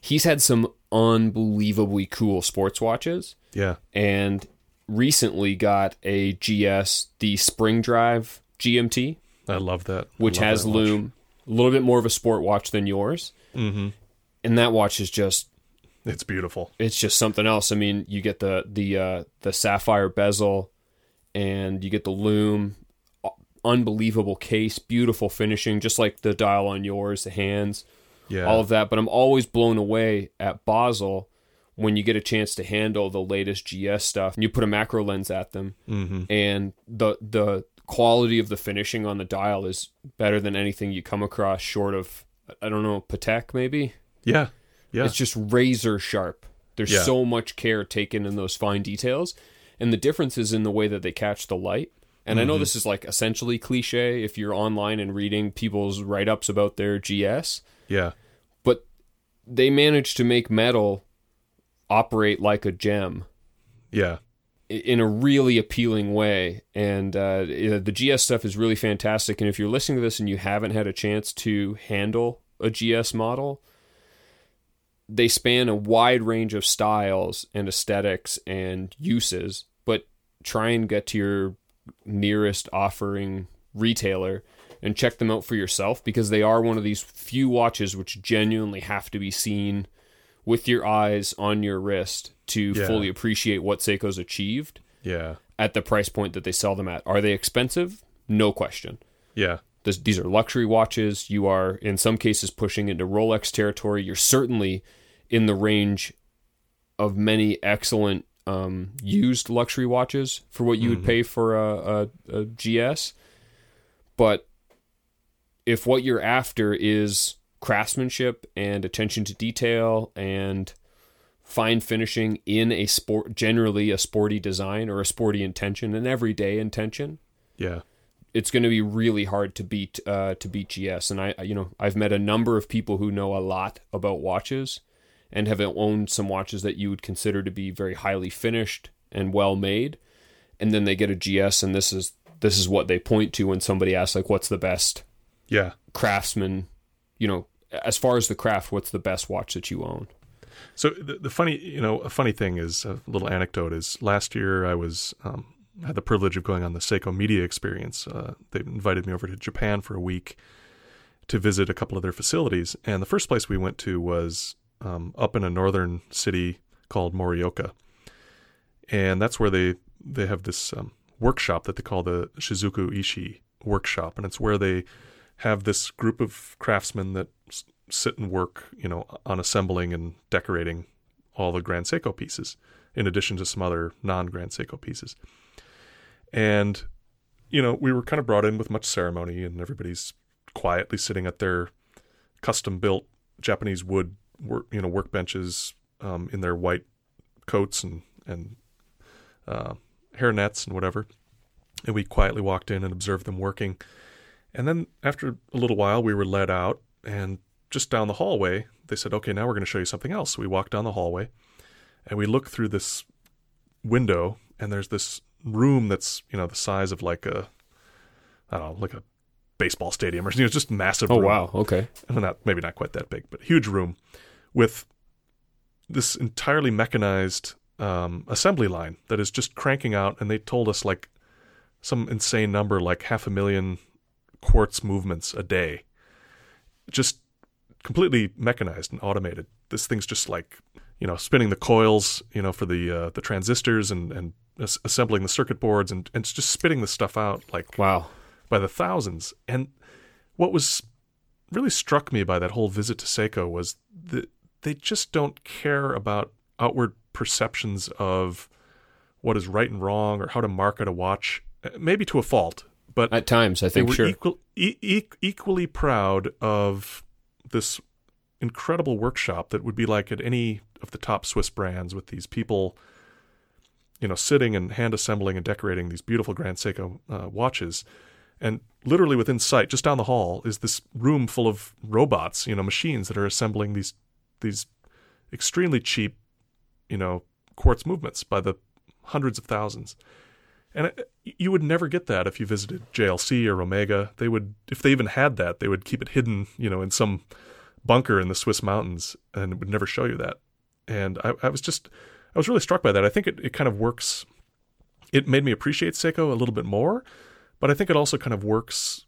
He's had some unbelievably cool sports watches. Yeah. And recently got a G S, the Spring Drive G M T. I love that. Which love has that Lume. A little bit more of a sport watch than yours. Mm-hmm. And that watch is just... It's beautiful. It's just something else. I mean, you get the the uh, the sapphire bezel and you get the Lume. Unbelievable case. Beautiful finishing. Just like the dial on yours, the hands. Yeah. All of that, but I'm always blown away at Basel when you get a chance to handle the latest G S stuff and you put a macro lens at them, mm-hmm. and the the quality of the finishing on the dial is better than anything you come across short of, I don't know, Patek maybe? Yeah, yeah. It's just razor sharp. There's yeah. so much care taken in those fine details, and the difference is in the way that they catch the light. And mm-hmm. I know this is like essentially cliche if you're online and reading people's write-ups about their G S. Yeah. But they managed to make metal operate like a gem. Yeah. In a really appealing way. And uh, the G S stuff is really fantastic. And if you're listening to this and you haven't had a chance to handle a G S model, they span a wide range of styles and aesthetics and uses. But try and get to your nearest offering retailer and check them out for yourself, because they are one of these few watches which genuinely have to be seen with your eyes on your wrist to yeah. fully appreciate what Seiko's achieved yeah. at the price point that they sell them at. Are they expensive? No question. Yeah. This, these are luxury watches. You are, in some cases, pushing into Rolex territory. You're certainly in the range of many excellent um, used luxury watches for what you mm-hmm. would pay for a, a, a G S. But if what you're after is craftsmanship and attention to detail and fine finishing in a sport, generally a sporty design or a sporty intention, an everyday intention, yeah, it's going to be really hard to beat uh, to beat G S. And I, you know, I've met a number of people who know a lot about watches and have owned some watches that you would consider to be very highly finished and well made, and then they get a G S, and this is this is what they point to when somebody asks, like, "What's the best?" Yeah. Craftsman, you know, as far as the craft, what's the best watch that you own? So the, the funny, you know, a funny thing is, a little anecdote is, last year I was, um, had the privilege of going on the Seiko Media Experience. Uh, they invited me over to Japan for a week to visit a couple of their facilities. And the first place we went to was um, up in a northern city called Morioka. And that's where they, they have this um, workshop that they call the Shizuku Ishii Workshop. And it's where they have this group of craftsmen that s- sit and work, you know, on assembling and decorating all the Grand Seiko pieces, in addition to some other non-Grand Seiko pieces. And, you know, we were kind of brought in with much ceremony, and everybody's quietly sitting at their custom-built Japanese wood, work, you know, workbenches um, in their white coats and, and uh, hairnets and whatever. And we quietly walked in and observed them working. And then after a little while, we were led out, and just down the hallway, they said, "Okay, now we're going to show you something else." So we walked down the hallway, and we look through this window, and there's this room that's, you know, the size of like a, I don't know, like a baseball stadium or something. It's just massive. Oh, room. Wow. Okay. And not, maybe not quite that big, but huge room with this entirely mechanized um, assembly line that is just cranking out. And they told us like some insane number, like half a million quartz movements a day, just completely mechanized and automated. This thing's just like you know, spinning the coils, you know, for the uh, the transistors and and as- assembling the circuit boards and and just spitting this stuff out like wow by the thousands. And what was really struck me by that whole visit to Seiko was that they just don't care about outward perceptions of what is right and wrong or how to market a watch, maybe to a fault. But at times, I think, they were sure. equal, e- e- equally proud of this incredible workshop that would be like at any of the top Swiss brands, with these people, you know, sitting and hand assembling and decorating these beautiful Grand Seiko uh, watches. And literally within sight, just down the hall, is this room full of robots, you know, machines that are assembling these these extremely cheap, you know, quartz movements by the hundreds of thousands. And it, you would never get that if you visited J L C or Omega. They would, if they even had that, they would keep it hidden, you know, in some bunker in the Swiss mountains, and it would never show you that. And I, I was just, I was really struck by that. I think it, it kind of works. It made me appreciate Seiko a little bit more, but I think it also kind of works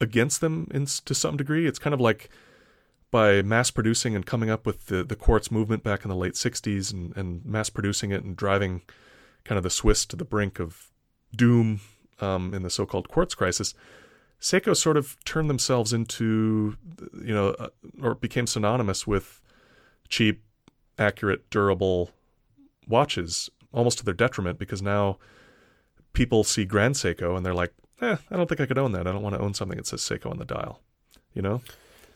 against them in, to some degree. It's kind of like by mass producing and coming up with the, the quartz movement back in the late sixties and, and mass producing it and driving kind of the Swiss to the brink of doom um, in the so-called quartz crisis, Seiko sort of turned themselves into, you know, uh, or became synonymous with cheap, accurate, durable watches, almost to their detriment, because now people see Grand Seiko and they're like, eh, I don't think I could own that. I don't want to own something that says Seiko on the dial, you know?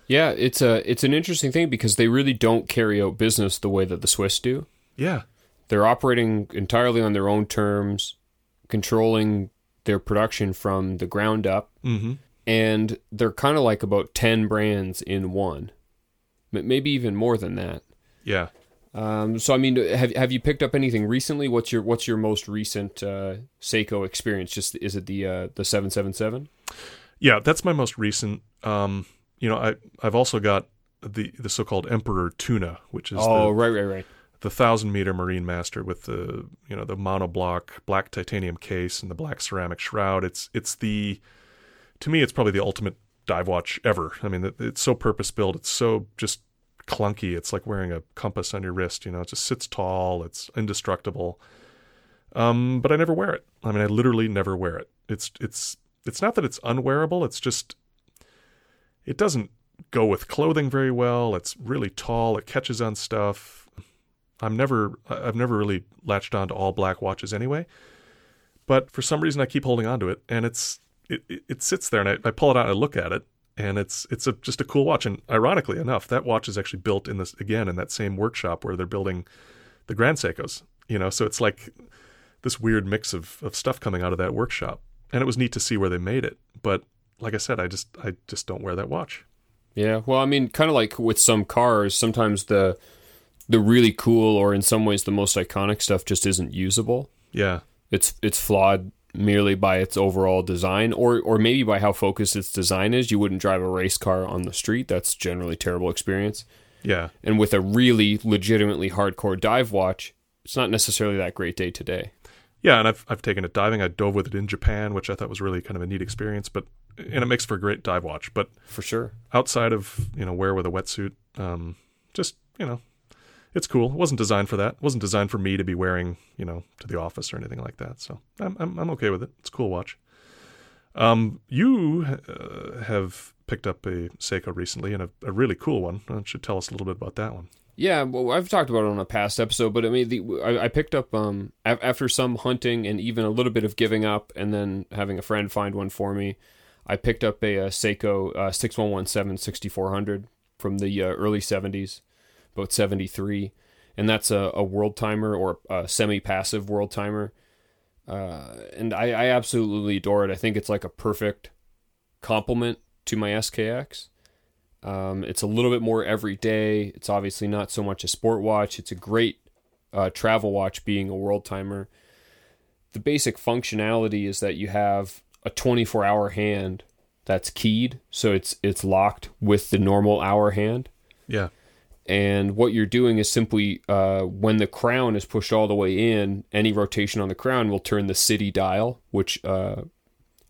Yeah, it's a it's an interesting thing because they really don't carry out business the way that the Swiss do. Yeah. They're operating entirely on their own terms, controlling their production from the ground up. Mm-hmm. And they're kind of like about ten brands in one, maybe even more than that. Yeah. Um, so, I mean, have have you picked up anything recently? What's your what's your most recent uh, Seiko experience? Just is it the uh, the seven seven seven? Yeah, that's my most recent. Um, you know, I I've also got the the so-called Emperor Tuna, which is oh the, right right right. the thousand-meter Marine Master with the, you know, the monoblock black titanium case and the black ceramic shroud. It's it's the, to me, it's probably the ultimate dive watch ever. I mean, it's so purpose-built. It's so just clunky. It's like wearing a compass on your wrist. You know, it just sits tall. It's indestructible. Um, but I never wear it. I mean, I literally never wear it. It's it's it's not that it's unwearable. It's just it doesn't go with clothing very well. It's really tall. It catches on stuff. I'm never, I've never really latched on to all black watches anyway, but for some reason I keep holding on to it, and it's, it, it, it sits there, and I, I pull it out and I look at it, and it's, it's a, just a cool watch. And ironically enough, that watch is actually built in this, again, in that same workshop where they're building the Grand Seikos, you know? So it's like this weird mix of, of stuff coming out of that workshop, and it was neat to see where they made it. But like I said, I just, I just don't wear that watch. Yeah. Well, I mean, kind of like with some cars, sometimes the, the really cool, or in some ways the most iconic stuff, just isn't usable. Yeah. It's it's flawed merely by its overall design, or or maybe by how focused its design is. You wouldn't drive a race car on the street. That's generally a terrible experience. Yeah. And with a really legitimately hardcore dive watch, it's not necessarily that great day to day. Yeah, and I've I've taken it diving. I dove with it in Japan, which I thought was really kind of a neat experience, but and it makes for a great dive watch. But for sure. Outside of, you know, wear with a wetsuit, um, just, you know, it's cool. It wasn't designed for that. It wasn't designed for me to be wearing, you know, to the office or anything like that. So I'm I'm, I'm okay with it. It's a cool watch. Um, you uh, have picked up a Seiko recently, and a, a really cool one. You should tell us a little bit about that one. Yeah, well, I've talked about it on a past episode, but I mean, the, I, I picked up um after some hunting and even a little bit of giving up, and then having a friend find one for me. I picked up a, a Seiko uh, six one one seven sixty-four hundred from the uh, early seventies. About seventy-three, and that's a, a world timer, or a semi-passive world timer, uh, and I, I absolutely adore it. I think it's like a perfect complement to my S K X. Um, it's a little bit more everyday. It's obviously not so much a sport watch. It's a great uh, travel watch, being a world timer. The basic functionality is that you have a twenty-four hour hand that's keyed, so it's it's locked with the normal hour hand. Yeah. And what you're doing is simply, uh, when the crown is pushed all the way in, any rotation on the crown will turn the city dial, which uh,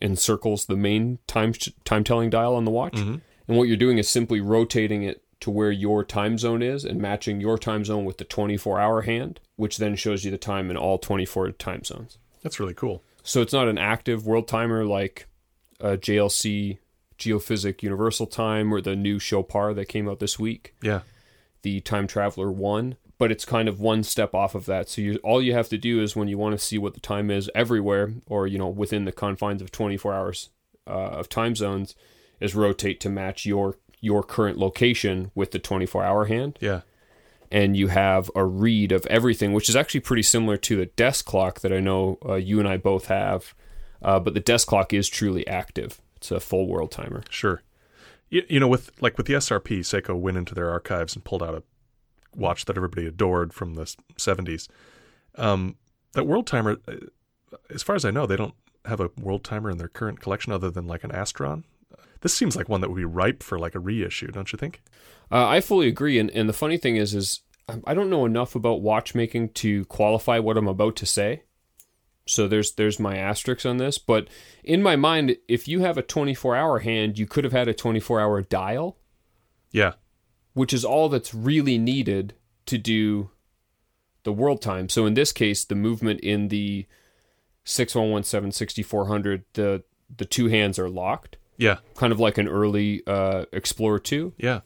encircles the main time time telling dial on the watch. Mm-hmm. And what you're doing is simply rotating it to where your time zone is and matching your time zone with the twenty-four hour hand, which then shows you the time in all twenty-four time zones. That's really cool. So it's not an active world timer like a J L C Geophysic Universal Time or the new Chopar that came out this week. Yeah. The Time Traveler one, but it's kind of one step off of that. So you, all you have to do is when you want to see what the time is everywhere, or, you know, within the confines of twenty-four hours uh, of time zones, is rotate to match your your current location with the twenty-four hour hand. Yeah. And you have a read of everything, which is actually pretty similar to the desk clock that I know uh, you and I both have. Uh, but the desk clock is truly active. It's a full world timer. Sure. You, you know, with like with the S R P, Seiko went into their archives and pulled out a watch that everybody adored from the seventies. Um, that world timer, as far as I know, they don't have a world timer in their current collection other than like an Astron. This seems like one that would be ripe for like a reissue, don't you think? Uh, I fully agree. And, and the funny thing is, is I don't know enough about watchmaking to qualify what I'm about to say. So there's there's my asterisk on this. But in my mind, if you have a twenty-four hour hand, you could have had a twenty-four hour dial. Yeah. Which is all that's really needed to do the world time. So in this case, the movement in the sixty-one seventeen sixty-four hundred, the, the two hands are locked. Yeah. Kind of like an early uh, Explorer two. Yeah.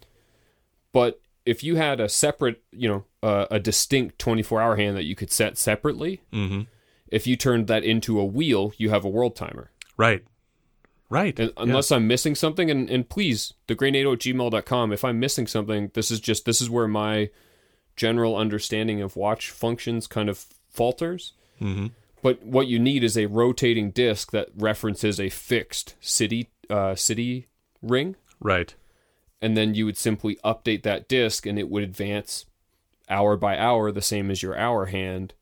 But if you had a separate, you know, uh, a distinct twenty-four hour hand that you could set separately, mm-hmm. If you turned that into a wheel, you have a world timer. Right. Right. And unless yeah. I'm missing something, and, and please, the grey nato at gmail dot com, if I'm missing something, this is just, this is where my general understanding of watch functions kind of falters. Mm-hmm. But what you need is a rotating disc that references a fixed city uh, city ring. Right. And then you would simply update that disc, and it would advance hour by hour, the same as your hour hand,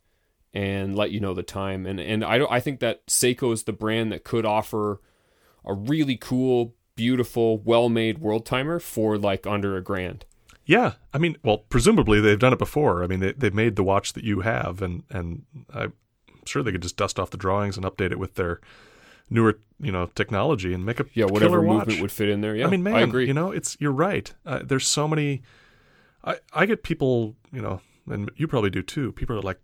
and let you know the time. And and I don't, I think that Seiko is the brand that could offer a really cool, beautiful, well-made world timer for like under a grand. Yeah. I mean, well, presumably they've done it before. I mean, they, they've made the watch that you have, and, and I'm sure they could just dust off the drawings and update it with their newer, you know, technology and make a yeah, whatever watch. Movement would fit in there. Yeah, I mean, man, I agree. You know, it's, you're right. Uh, there's so many, I, I get people, you know, and you probably do too. People are like,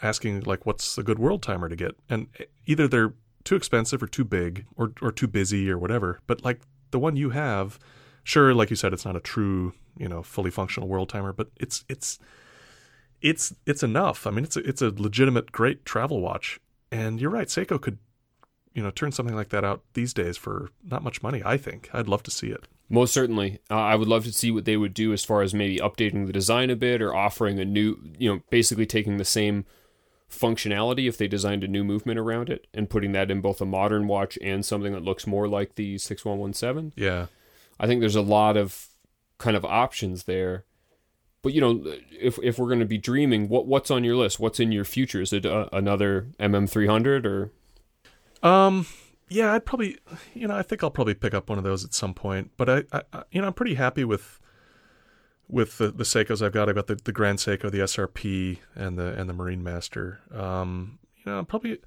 asking like what's a good world timer to get, and either they're too expensive or too big or or too busy or whatever, but like the one you have, sure, like you said, it's not a true, you know, fully functional world timer, but it's it's it's it's enough. I mean, it's a, it's a legitimate great travel watch, and you're right, Seiko could, you know, turn something like that out these days for not much money. I think I'd love to see it. Most certainly. Uh, I would love to see what they would do as far as maybe updating the design a bit, or offering a new, you know, basically taking the same functionality if they designed a new movement around it and putting that in both a modern watch and something that looks more like the sixty-one seventeen. Yeah. I think there's a lot of kind of options there. But, you know, if if we're going to be dreaming, what what's on your list? What's in your future? Is it a, another M M three hundred or? Um, yeah, I'd probably, you know, I think I'll probably pick up one of those at some point. But, I, I, I you know, I'm pretty happy with With the, the Seikos I've got. I've got the, the Grand Seiko, the S R P, and the and the Marine Master. Um, you know, probably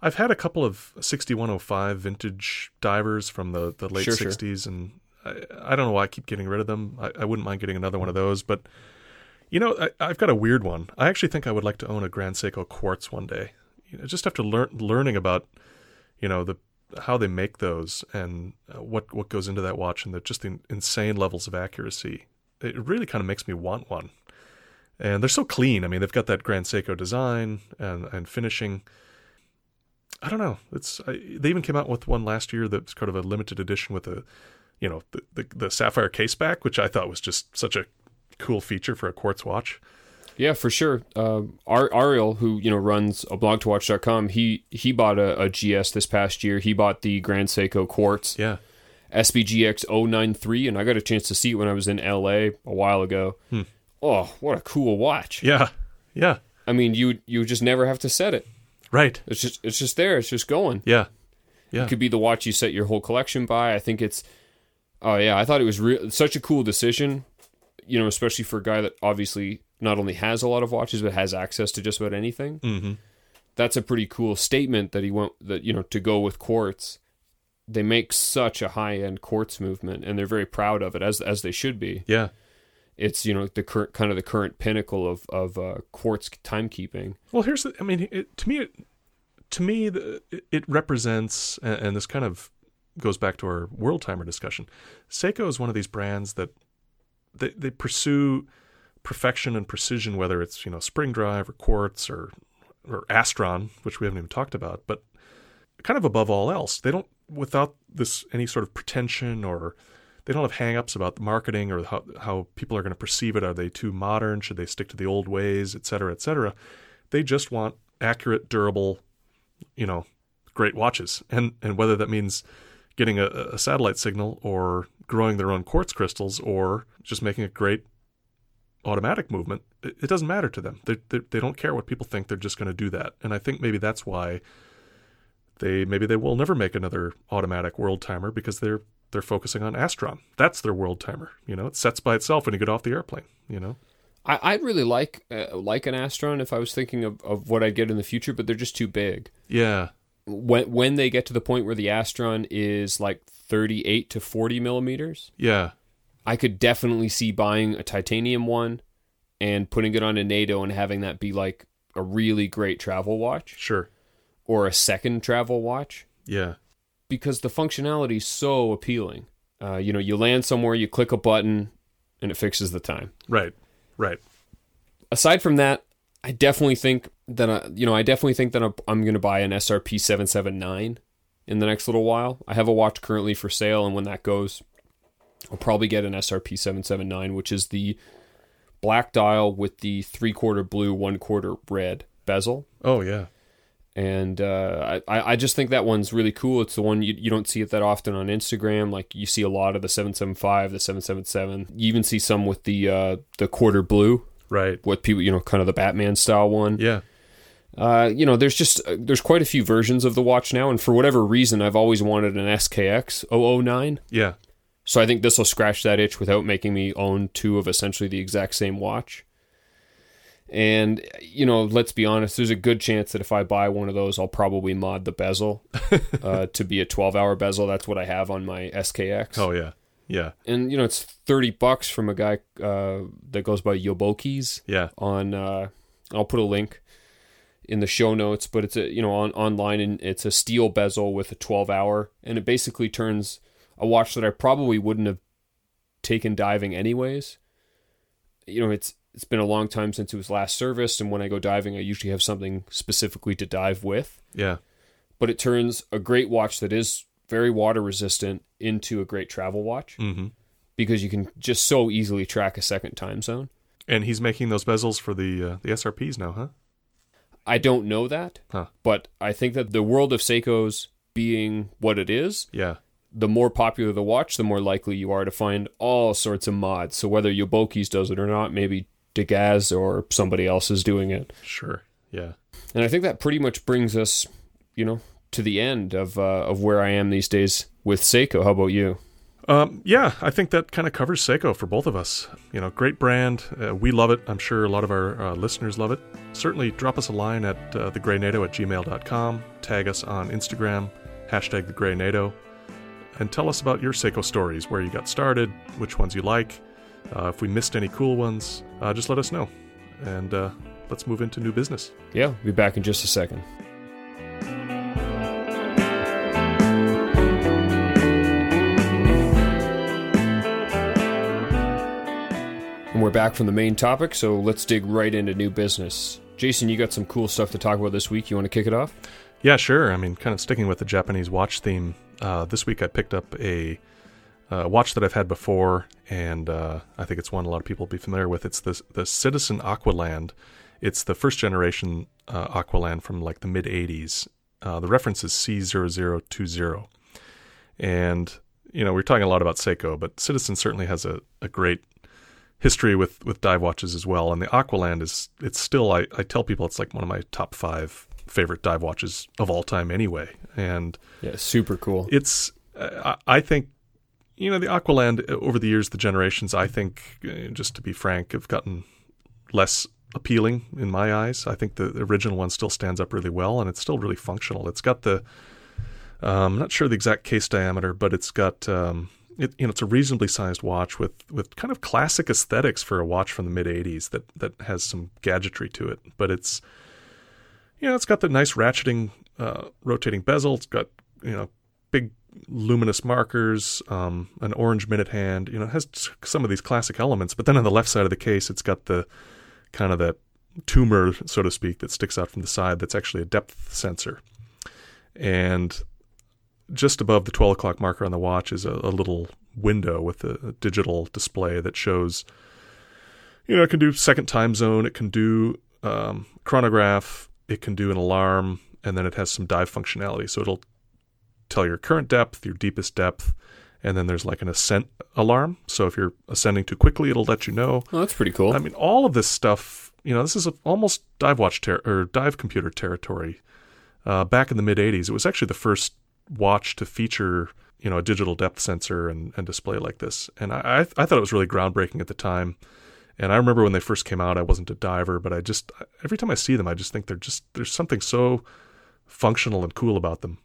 I've had a couple of sixty-one oh five vintage divers from the, the late sure, sixties, sure. and I, I don't know why I keep getting rid of them. I, I wouldn't mind getting another one of those, but you know, I, I've got a weird one. I actually think I would like to own a Grand Seiko Quartz one day. You know, just after learn, learning about, you know, the how they make those and what what goes into that watch, and the just the insane levels of accuracy. It really kind of makes me want one. And they're so clean. I mean, they've got that Grand Seiko design and, and finishing. I don't know. It's I, they even came out with one last year that's kind of a limited edition with a, you know, the, the, the sapphire case back, which I thought was just such a cool feature for a quartz watch. Yeah, for sure. Um, Ar- Ariel, who, you know, runs a blog to watch dot com, he, he bought a, a G S this past year. He bought the Grand Seiko Quartz. Yeah. S B G X zero nine three, and I got a chance to see it when I was in L A a while ago. Hmm. Oh, what a cool watch. Yeah. Yeah. I mean, you you just never have to set it. Right. It's just it's just there. It's just going. Yeah. Yeah. It could be the watch you set your whole collection by. I think it's Oh yeah, I thought it was re- such a cool decision, you know, especially for a guy that obviously not only has a lot of watches but has access to just about anything. Mm-hmm. That's a pretty cool statement that he went that, you know, to go with quartz. They make such a high-end quartz movement, and they're very proud of it, as as they should be. Yeah. it's, you know, the current kind of the current pinnacle of of uh, quartz timekeeping. Well, here's the, I mean, it, to me, it, to me, the, it represents, and this kind of goes back to our world timer discussion. Seiko is one of these brands that they they pursue perfection and precision, whether it's, you know, spring drive or quartz or or Astron, which we haven't even talked about, but kind of above all else, they don't without this any sort of pretension or. They don't have hang-ups about the marketing or how, how people are going to perceive it. Are they too modern? Should they stick to the old ways, et cetera, et cetera? They just want accurate, durable, you know, great watches. And and whether that means getting a, a satellite signal or growing their own quartz crystals or just making a great automatic movement, it, it doesn't matter to them. They, they they don't care what people think. They're just going to do that. And I think maybe that's why they maybe they will never make another automatic world timer, because they're They're focusing on Astron. That's their world timer. You know, it sets by itself when you get off the airplane, you know? I, I really like uh, like an Astron if I was thinking of, of what I'd get in the future, but they're just too big. Yeah. When when they get to the point where the Astron is like thirty-eight to forty millimeters, yeah, I could definitely see buying a titanium one and putting it on a NATO and having that be like a really great travel watch. Sure. Or a second travel watch. Yeah. Because the functionality is so appealing. Uh, you know, you land somewhere, you click a button, and it fixes the time. Right, right. Aside from that, I definitely think that, I, you know, I definitely think that I'm, I'm going to buy an S R P seven seventy-nine in the next little while. I have a watch currently for sale, and when that goes, I'll probably get an S R P seven seventy-nine, which is the black dial with the three-quarter blue, one-quarter red bezel. Oh, yeah. And uh, I, I just think that one's really cool. It's the one you, you don't see it that often on Instagram. Like you see a lot of the seven seventy-five, the seven seventy-seven. You even see some with the uh, the quarter blue, right? What people, you know, kind of the Batman style one. Yeah. Uh, you know, there's just uh, there's quite a few versions of the watch now, and for whatever reason, I've always wanted an S K X oh oh nine. Yeah. So I think this will scratch that itch without making me own two of essentially the exact same watch. And, you know, let's be honest, there's a good chance that if I buy one of those, I'll probably mod the bezel uh, to be a twelve-hour bezel. That's what I have on my S K X. Oh, yeah. Yeah. And, you know, it's thirty bucks from a guy uh, that goes by Yobokis. Yeah. On, uh, I'll put a link in the show notes, but it's, a you know, on online, and it's a steel bezel with a twelve-hour. And it basically turns a watch that I probably wouldn't have taken diving anyways. You know, it's... It's been a long time since it was last serviced, and when I go diving, I usually have something specifically to dive with. Yeah. But it turns a great watch that is very water resistant into a great travel watch, mm-hmm. because you can just so easily track a second time zone. And he's making those bezels for the uh, the S R Ps now, huh? I don't know that, huh. But I think that the world of Seikos being what it is, yeah. The more popular the watch, the more likely you are to find all sorts of mods. So whether Yobokis does it or not, maybe Degas or somebody else is doing it. Sure. Yeah. And I think that pretty much brings us, you know, to the end of uh, of where I am these days with Seiko. How about you? Um, yeah, I think that kind of covers Seiko for both of us. You know, great brand. Uh, we love it. I'm sure a lot of our uh, listeners love it. Certainly drop us a line at uh, the grey nato at gmail dot com. Tag us on Instagram, hashtag the grey nato. And tell us about your Seiko stories, where you got started, which ones you like. Uh, if we missed any cool ones, uh, just let us know. And uh, let's move into new business. Yeah, we'll be back in just a second. And we're back from the main topic, so let's dig right into new business. Jason, you got some cool stuff to talk about this week. You want to kick it off? Yeah, sure. I mean, kind of sticking with the Japanese watch theme, uh, this week I picked up a uh, watch that I've had before, and uh, I think it's one a lot of people will be familiar with. It's the, the Citizen Aqualand. It's the first generation uh, Aqualand from like the mid-eighties. Uh, the reference is C zero zero two zero. And, you know, we're talking a lot about Seiko, but Citizen certainly has a, a great history with, with dive watches as well. And the Aqualand is, it's still, I, I tell people it's like one of my top five favorite dive watches of all time anyway. And yeah, super cool. It's, uh, I think, you know, the Aqualand over the years, the generations, I think, just to be frank, have gotten less appealing in my eyes. I think the original one still stands up really well, and it's still really functional. It's got the, um, I'm not sure the exact case diameter, but it's got, um, it, you know, it's a reasonably sized watch with, with kind of classic aesthetics for a watch from the mid eighties that, that has some gadgetry to it, but it's, you know, it's got the nice ratcheting, uh, rotating bezel. It's got, you know, big luminous markers, um, an orange minute hand, you know, it has some of these classic elements, but then on the left side of the case, it's got the kind of that tumor, so to speak, that sticks out from the side. That's actually a depth sensor. And just above the twelve o'clock marker on the watch is a, a little window with a, a digital display that shows, you know, it can do second time zone, it can do um, chronograph, it can do an alarm, and then it has some dive functionality. So it'll tell your current depth, your deepest depth, and then there's like an ascent alarm. So if you're ascending too quickly, it'll let you know. Oh, that's pretty cool. I mean, all of this stuff, you know, this is a, almost dive watch ter- or dive computer territory. Uh, back in the mid eighties, it was actually the first watch to feature, you know, a digital depth sensor and, and display like this. And I, I thought it was really groundbreaking at the time. And I remember when they first came out, I wasn't a diver, but I just, every time I see them, I just think they're just, there's something so functional and cool about them.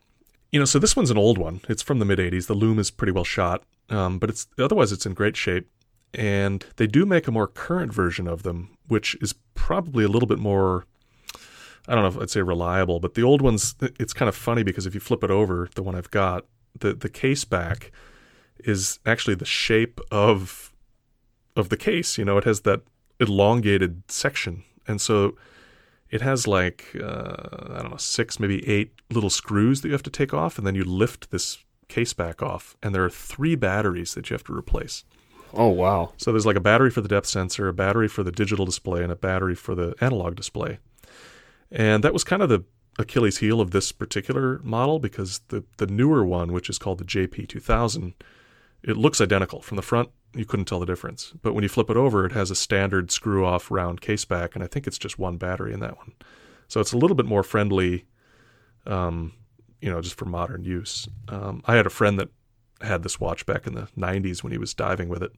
You know, so this one's an old one. It's from the mid eighties. The lume is pretty well shot, um, but it's, otherwise it's in great shape. And they do make a more current version of them, which is probably a little bit more, I don't know if I'd say reliable, but the old ones, it's kind of funny because if you flip it over, the one I've got, the, the case back is actually the shape of of the case. You know, it has that elongated section. And so it has like, uh, I don't know, six, maybe eight little screws that you have to take off, and then you lift this case back off, and there are three batteries that you have to replace. Oh, wow. So there's like a battery for the depth sensor, a battery for the digital display, and a battery for the analog display. And that was kind of the Achilles heel of this particular model, because the, the newer one, which is called the J P two thousand, it looks identical. From the front, you couldn't tell the difference. But when you flip it over, it has a standard screw-off round case back, and I think it's just one battery in that one. So it's a little bit more friendly, um, you know, just for modern use. Um, I had a friend that had this watch back in the nineties when he was diving with it,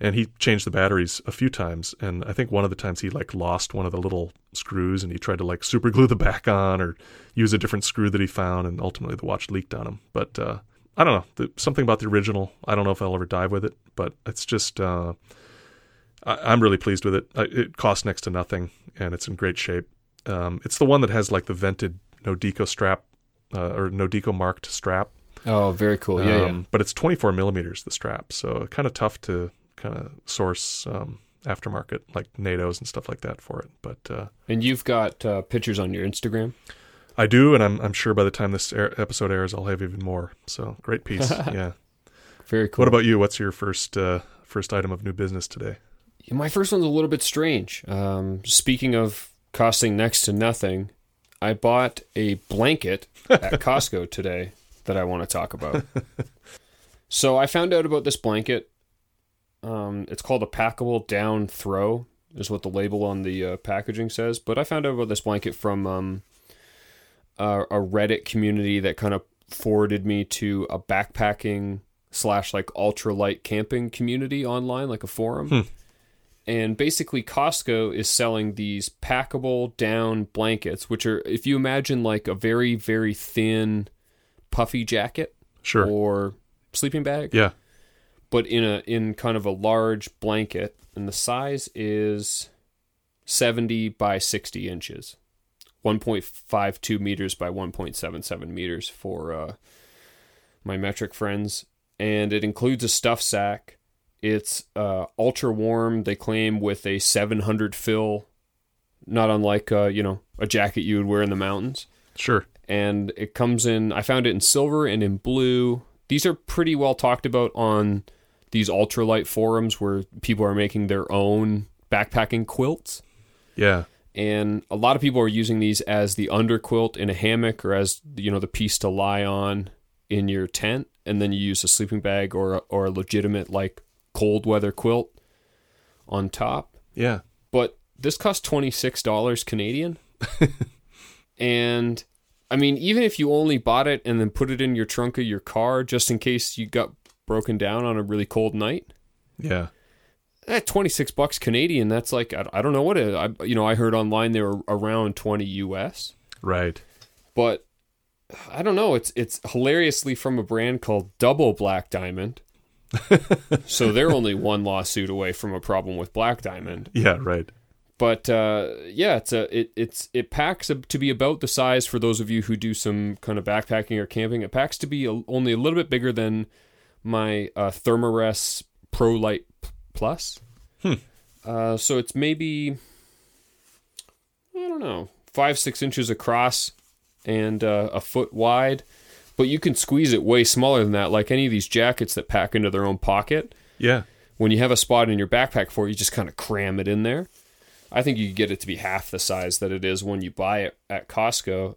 and he changed the batteries a few times. And I think one of the times he like lost one of the little screws and he tried to like super glue the back on or use a different screw that he found. And ultimately the watch leaked on him. But uh, I don't know, the, something about the original. I don't know if I'll ever dive with it, but it's just, uh, I, I'm really pleased with it. I, it costs next to nothing and it's in great shape. Um, it's the one that has like the vented No Deco strap uh, or No Deco marked strap. Oh, very cool. Um, yeah, yeah. But it's twenty-four millimeters, the strap. So kind of tough to kind of source um, aftermarket like NATOs and stuff like that for it. But uh, and you've got uh, pictures on your Instagram? I do, and I'm I'm sure by the time this air, episode airs, I'll have even more. So great piece, yeah. Very cool. What about you? What's your first uh, first item of new business today? Yeah, my first one's a little bit strange. Um, speaking of costing next to nothing, I bought a blanket at Costco today that I want to talk about. So I found out about this blanket. Um, it's called a packable down throw is what the label on the uh, packaging says. But I found out about this blanket from um, a, a Reddit community that kind of forwarded me to a backpacking slash like ultralight camping community online, like a forum. Hmm. And basically Costco is selling these packable down blankets, which are, if you imagine like a very, very thin puffy jacket. Sure. Or sleeping bag. Yeah. But in a in kind of a large blanket, and the size is seventy by sixty inches, one point five two meters by one point seven seven meters for uh, my metric friends. And it includes a stuff sack. It's uh, ultra warm, they claim, with a seven hundred fill, not unlike uh, you know, a jacket you would wear in the mountains. Sure. And it comes in. I found it in silver and in blue. These are pretty well talked about on these ultralight forums where people are making their own backpacking quilts. Yeah. And a lot of people are using these as the underquilt in a hammock, or as, you know, the piece to lie on in your tent. And then you use a sleeping bag or a, or a legitimate like cold weather quilt on top. Yeah. But this costs twenty-six dollars Canadian. And I mean, even if you only bought it and then put it in your trunk of your car just in case you got broken down on a really cold night. Yeah. At twenty-six bucks Canadian, that's like, I don't know what it is. I, you know, I heard online they were around twenty U S. Right. But I don't know. It's, it's hilariously from a brand called Double Black Diamond. So they're only one lawsuit away from a problem with Black Diamond. Yeah, right. But uh, yeah, it's a it it's it packs a, to be about the size, for those of you who do some kind of backpacking or camping. It packs to be a, only a little bit bigger than my uh, Thermarest Pro Light P- Plus. Hmm. Uh, so it's maybe, I don't know, five six inches across and uh, a foot wide. But you can squeeze it way smaller than that, like any of these jackets that pack into their own pocket. Yeah. When you have a spot in your backpack for it, you just kind of cram it in there. I think you could get it to be half the size that it is when you buy it at Costco.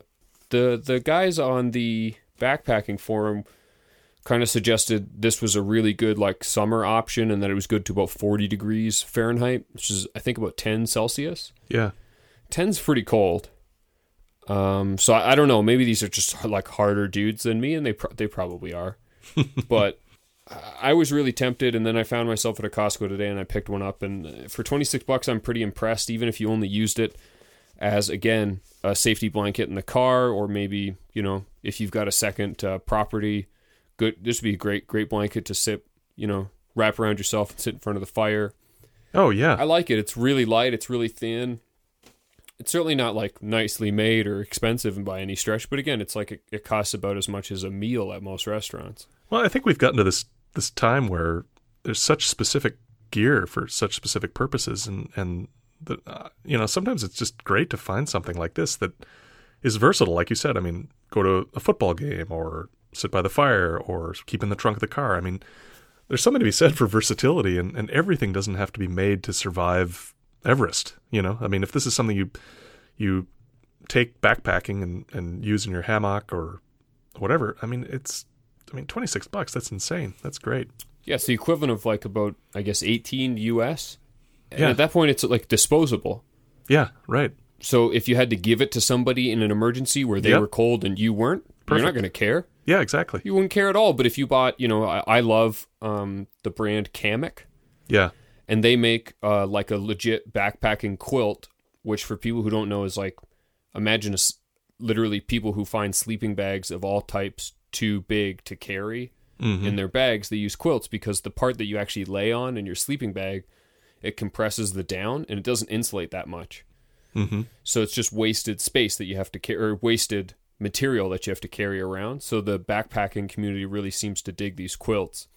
The the guys on the backpacking forum kind of suggested this was a really good like summer option, and that it was good to about forty degrees Fahrenheit, which is, I think, about ten Celsius. Yeah. ten's pretty cold. Um, so I, I don't know, maybe these are just like harder dudes than me, and they pro- they probably are, but I was really tempted. And then I found myself at a Costco today, and I picked one up, and for twenty-six bucks, I'm pretty impressed. Even if you only used it as, again, a safety blanket in the car, or maybe, you know, if you've got a second uh, property, good, this would be a great, great blanket to sit, you know, wrap around yourself and sit in front of the fire. Oh yeah. I like it. It's really light. It's really thin. It's certainly not like nicely made or expensive by any stretch, but again, it's like it, it costs about as much as a meal at most restaurants. Well, I think we've gotten to this this time where there's such specific gear for such specific purposes, and and the, uh, you know, sometimes it's just great to find something like this that is versatile, like you said. I mean, go to a football game, or sit by the fire, or keep in the trunk of the car. I mean, there's something to be said for versatility, and, and everything doesn't have to be made to survive Everest, you know? I mean, if this is something you you take backpacking and, and use in your hammock or whatever, I mean, it's, I mean, twenty-six bucks, that's insane. That's great. Yeah, it's the equivalent of like about, I guess, eighteen U S. And yeah. At that point, it's like disposable. Yeah, right. So if you had to give it to somebody in an emergency where they yep. were cold and you weren't, Perfect. You're not going to care. Yeah, exactly. You wouldn't care at all. But if you bought, you know, I, I love um, the brand Kamek. Yeah. And they make uh, like a legit backpacking quilt, which for people who don't know is like, imagine a, literally people who find sleeping bags of all types too big to carry mm-hmm. in their bags. They use quilts because the part that you actually lay on in your sleeping bag, it compresses the down and it doesn't insulate that much. Mm-hmm. So it's just wasted space that you have to carry, or wasted material that you have to carry around. So the backpacking community really seems to dig these quilts.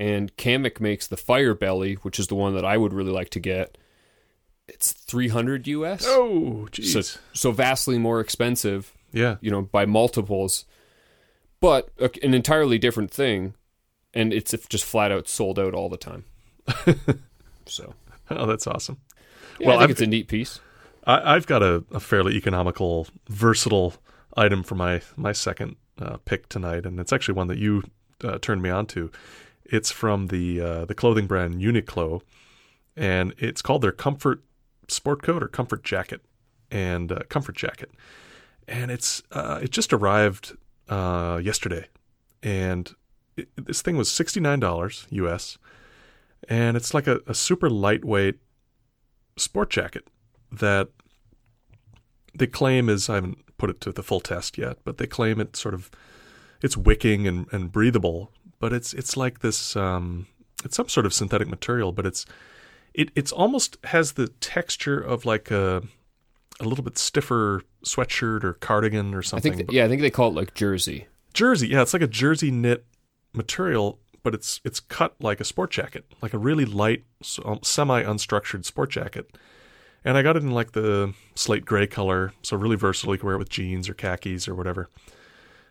And Kamek makes the Fire Belly, which is the one that I would really like to get. It's three hundred U S. Oh, jeez. So, so vastly more expensive. Yeah. You know, by multiples. But a, an entirely different thing. And it's just flat out sold out all the time. So. Oh, that's awesome. Yeah, well, I think I've, it's a neat piece. I, I've got a, a fairly economical, versatile item for my, my second uh, pick tonight. And it's actually one that you uh, turned me on to. It's from the uh, the clothing brand Uniqlo, and it's called their Comfort Sport Coat or Comfort Jacket, and uh, Comfort Jacket, and it's uh, it just arrived uh, yesterday, and it, this thing was sixty-nine dollars U S, and it's like a, a super lightweight sport jacket that they claim is, I haven't put it to the full test yet, but they claim it sort of it's wicking and, and breathable. But it's it's like this, um, it's some sort of synthetic material, but it's it it's almost has the texture of like a a little bit stiffer sweatshirt or cardigan or something. I think that, yeah, I think they call it like jersey. Jersey, yeah, it's like a jersey knit material, but it's it's cut like a sport jacket, like a really light, semi-unstructured sport jacket. And I got it in like the slate gray color, so really versatile. You can wear it with jeans or khakis or whatever.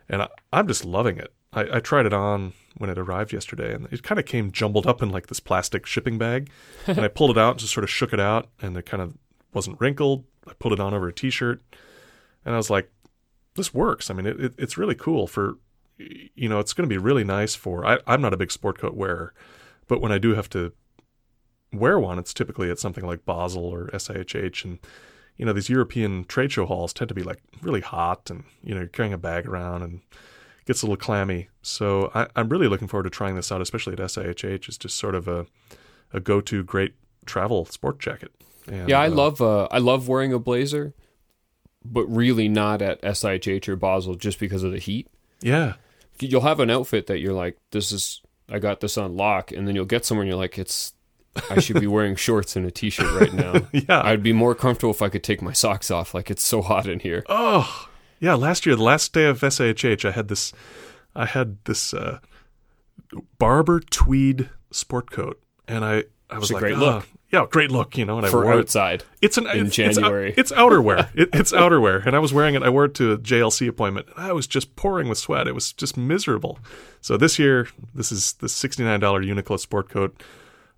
And I, I'm just loving it. I, I tried it on when it arrived yesterday, and it kind of came jumbled up in like this plastic shipping bag. And I pulled it out and just sort of shook it out, and it kind of wasn't wrinkled. I put it on over a t-shirt, and I was like, this works. I mean, it, it, it's really cool for, you know, it's going to be really nice for, I, I'm not a big sport coat wearer, but when I do have to wear one, it's typically at something like Basel or S I H H. And, you know, these European trade show halls tend to be like really hot, and, you know, you're carrying a bag around and gets a little clammy. So I, I'm really looking forward to trying this out, especially at S I H H. It's just sort of a, a go-to great travel sport jacket. And, yeah, I uh, love uh, I love wearing a blazer, but really not at S I H H or Basel just because of the heat. Yeah. You'll have an outfit that you're like, this is I got this on lock, and then you'll get somewhere and you're like, it's, I should be wearing shorts and a t-shirt right now. Yeah. I'd be more comfortable if I could take my socks off. Like, it's so hot in here. Oh, yeah. Last year, the last day of S A H H, I had this, I had this uh, barber tweed sport coat, and I, I was it's like, a great oh. look. Yeah, great look, you know. And For I wore outside. It. It's an in it's, January. It's, it's outerwear. it, it's outerwear, and I was wearing it. I wore it to a J L C appointment, and I was just pouring with sweat. It was just miserable. So this year, this is the sixty-nine dollars Uniqlo sport coat.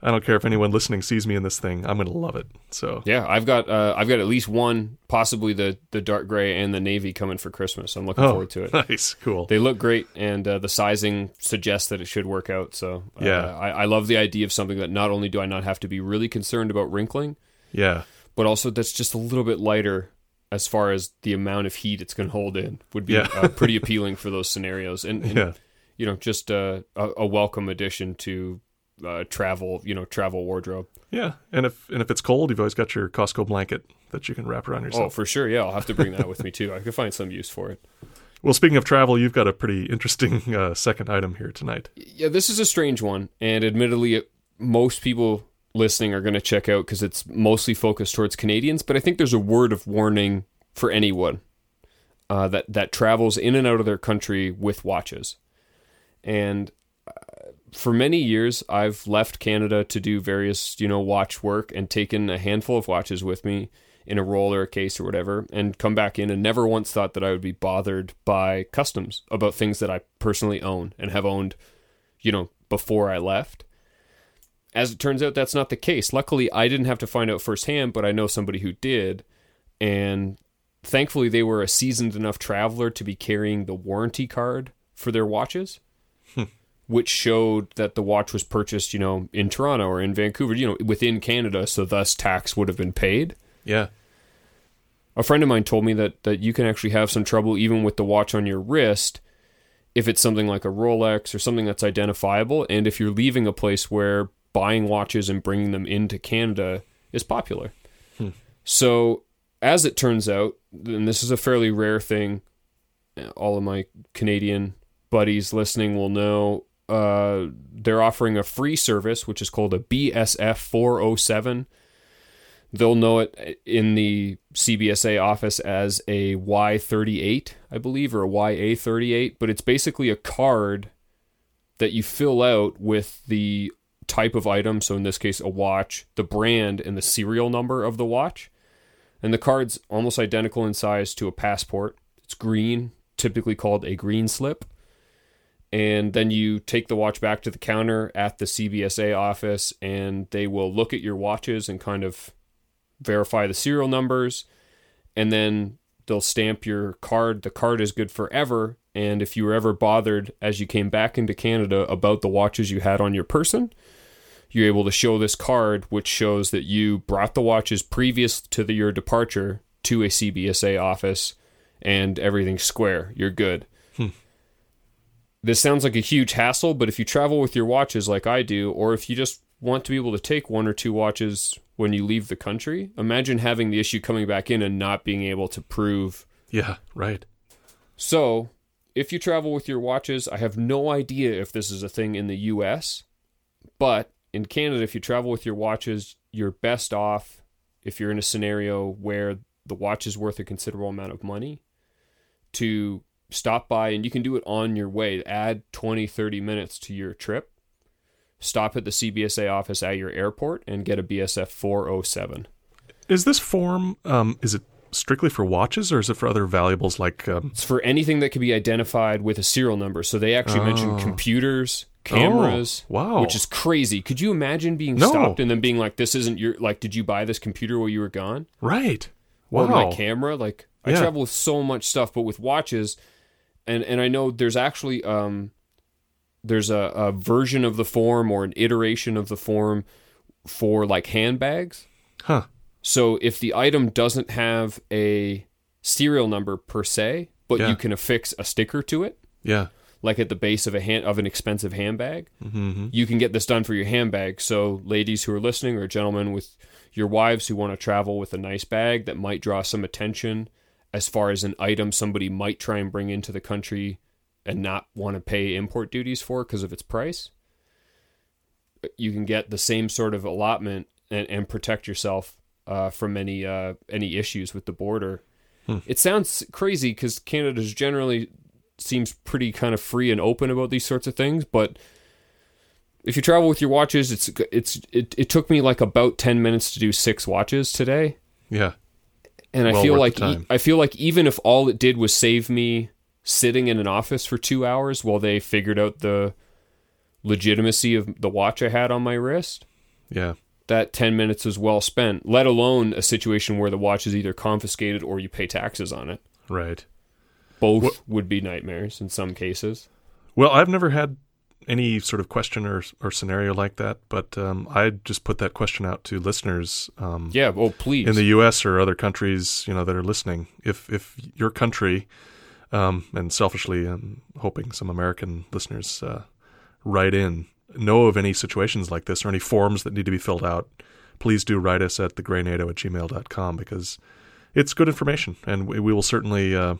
I don't care if anyone listening sees me in this thing. I'm gonna love it. So yeah, I've got uh, I've got at least one, possibly the the dark gray and the navy coming for Christmas. I'm looking oh, forward to it. Nice, cool. They look great, and uh, the sizing suggests that it should work out. So uh, yeah, I, I love the idea of something that not only do I not have to be really concerned about wrinkling, yeah, but also that's just a little bit lighter as far as the amount of heat it's gonna hold in would be yeah. uh, pretty appealing for those scenarios. And, and yeah. you know, just uh, a, a welcome addition to. Uh, travel, you know, travel wardrobe. Yeah, and if and if it's cold, you've always got your Costco blanket that you can wrap around yourself. Oh, for sure, yeah. I'll have to bring that with me, too. I could find some use for it. Well, speaking of travel, you've got a pretty interesting uh, second item here tonight. Yeah, this is a strange one, and admittedly, it, most people listening are going to check out because it's mostly focused towards Canadians, but I think there's a word of warning for anyone uh, that, that travels in and out of their country with watches. And for many years, I've left Canada to do various, you know, watch work and taken a handful of watches with me in a roll or a case or whatever, and come back in and never once thought that I would be bothered by customs about things that I personally own and have owned, you know, before I left. As it turns out, that's not the case. Luckily, I didn't have to find out firsthand, but I know somebody who did. And thankfully, they were a seasoned enough traveler to be carrying the warranty card for their watches. Which showed that the watch was purchased, you know, in Toronto or in Vancouver, you know, within Canada, so thus tax would have been paid. Yeah. A friend of mine told me that that you can actually have some trouble even with the watch on your wrist if it's something like a Rolex or something that's identifiable, and if you're leaving a place where buying watches and bringing them into Canada is popular. Hmm. So, as it turns out, and this is a fairly rare thing, all of my Canadian buddies listening will know, Uh, they're offering a free service, which is called a B S F four oh seven. They'll know it in the C B S A office as a Y thirty-eight, I believe, or a Y A thirty-eight, but it's basically a card that you fill out with the type of item, so in this case, a watch, the brand, and the serial number of the watch. And the card's almost identical in size to a passport. It's green, typically called a green slip. And then you take the watch back to the counter at the C B S A office, and they will look at your watches and kind of verify the serial numbers. And then they'll stamp your card. The card is good forever. And if you were ever bothered as you came back into Canada about the watches you had on your person, you're able to show this card, which shows that you brought the watches previous to the, your departure to a C B S A office, and everything's square. You're good. Hmm. This sounds like a huge hassle, but if you travel with your watches like I do, or if you just want to be able to take one or two watches when you leave the country, imagine having the issue coming back in and not being able to prove. Yeah, right. So, if you travel with your watches, I have no idea if this is a thing in the U S, but in Canada, if you travel with your watches, you're best off if you're in a scenario where the watch is worth a considerable amount of money to stop by, and you can do it on your way. Add twenty, thirty minutes to your trip. Stop at the C B S A office at your airport and get a B S F four oh seven. Is this form, um, is it strictly for watches, or is it for other valuables like... Um... It's for anything that can be identified with a serial number. So they actually oh. mentioned computers, cameras, oh, wow. which is crazy. Could you imagine being no. stopped and then being like, this isn't your... Like, did you buy this computer while you were gone? Right. Wow. Or my camera? Like, I yeah. travel with so much stuff, but with watches... And and I know there's actually um, there's a, a version of the form or an iteration of the form for like handbags. Huh. So if the item doesn't have a serial number per se, but yeah. you can affix a sticker to it. Yeah. Like at the base of a hand, of an expensive handbag, mm-hmm. you can get this done for your handbag. So ladies who are listening, or gentlemen with your wives who want to travel with a nice bag that might draw some attention as far as an item somebody might try and bring into the country and not want to pay import duties for because of its price. you can get the same sort of allotment and, and protect yourself uh, from any uh, any issues with the border. Hmm. It sounds crazy because Canada generally seems pretty kind of free and open about these sorts of things, but if you travel with your watches, it's it's it, it took me like about ten minutes to do six watches today. Yeah, and I well feel like e- I feel like even if all it did was save me sitting in an office for two hours while they figured out the legitimacy of the watch I had on my wrist, yeah, that ten minutes was well spent, let alone a situation where the watch is either confiscated or you pay taxes on it. Right. Both what? would be nightmares in some cases. Well, I've never had any sort of question or, or scenario like that, but um, I just put that question out to listeners. Um, yeah, well, please. In the U S or other countries, you know, that are listening. If, if your country, um, and selfishly I'm hoping some American listeners uh, write in, know of any situations like this or any forms that need to be filled out, please do write us at the grey nato at gmail dot com because it's good information, and we, we will certainly, uh,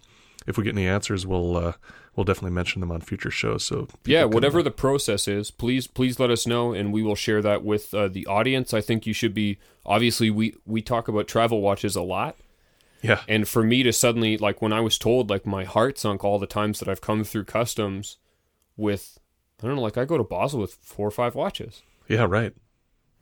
if we get any answers, we'll uh, we'll definitely mention them on future shows. So yeah, whatever the process is, please please let us know, and we will share that with uh, the audience. I think you should be obviously we we talk about travel watches a lot. Yeah, and for me to suddenly, like when I was told, like my heart sunk all the times that I've come through customs with. I don't know, like I go to Basel with four or five watches. Yeah, right.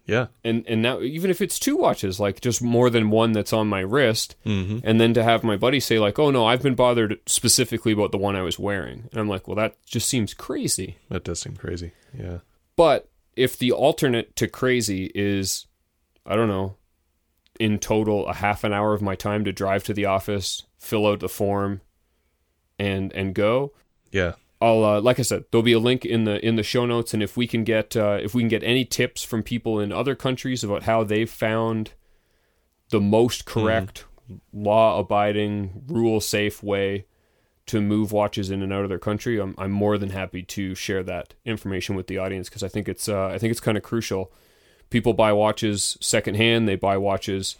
Yeah. And and now, even if it's two watches, like just more than one that's on my wrist, mm-hmm. and then to have my buddy say like, oh no, I've been bothered specifically about the one I was wearing. And I'm like, well, that just seems crazy. That does seem crazy, yeah. But if the alternate to crazy is, I don't know, in total a half an hour of my time to drive to the office, fill out the form, and and go. Yeah. I'll uh, like I said, there'll be a link in the in the show notes, and if we can get uh, if we can get any tips from people in other countries about how they've found the most correct, mm. law-abiding, rule-safe way to move watches in and out of their country, I'm I'm more than happy to share that information with the audience because I think it's uh, I think it's kind of crucial. People buy watches secondhand; they buy watches,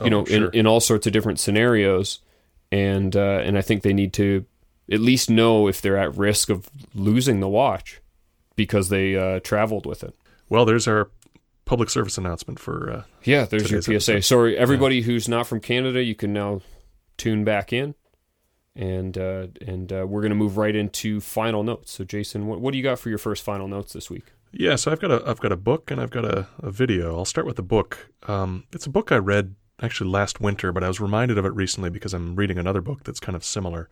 you oh, know, sure. in, in all sorts of different scenarios, and uh, and I think they need to at least know if they're at risk of losing the watch because they uh, traveled with it. Well, there's our public service announcement for uh, yeah, there's your P S A. Episode. Sorry, everybody yeah. who's not from Canada, you can now tune back in, and uh, and uh, we're going to move right into final notes. So, Jason, what, what do you got for your first final notes this week? Yeah, so I've got a I've got a book and I've got a, a video. I'll start with the book. Um, it's a book I read actually last winter, but I was reminded of it recently because I'm reading another book that's kind of similar.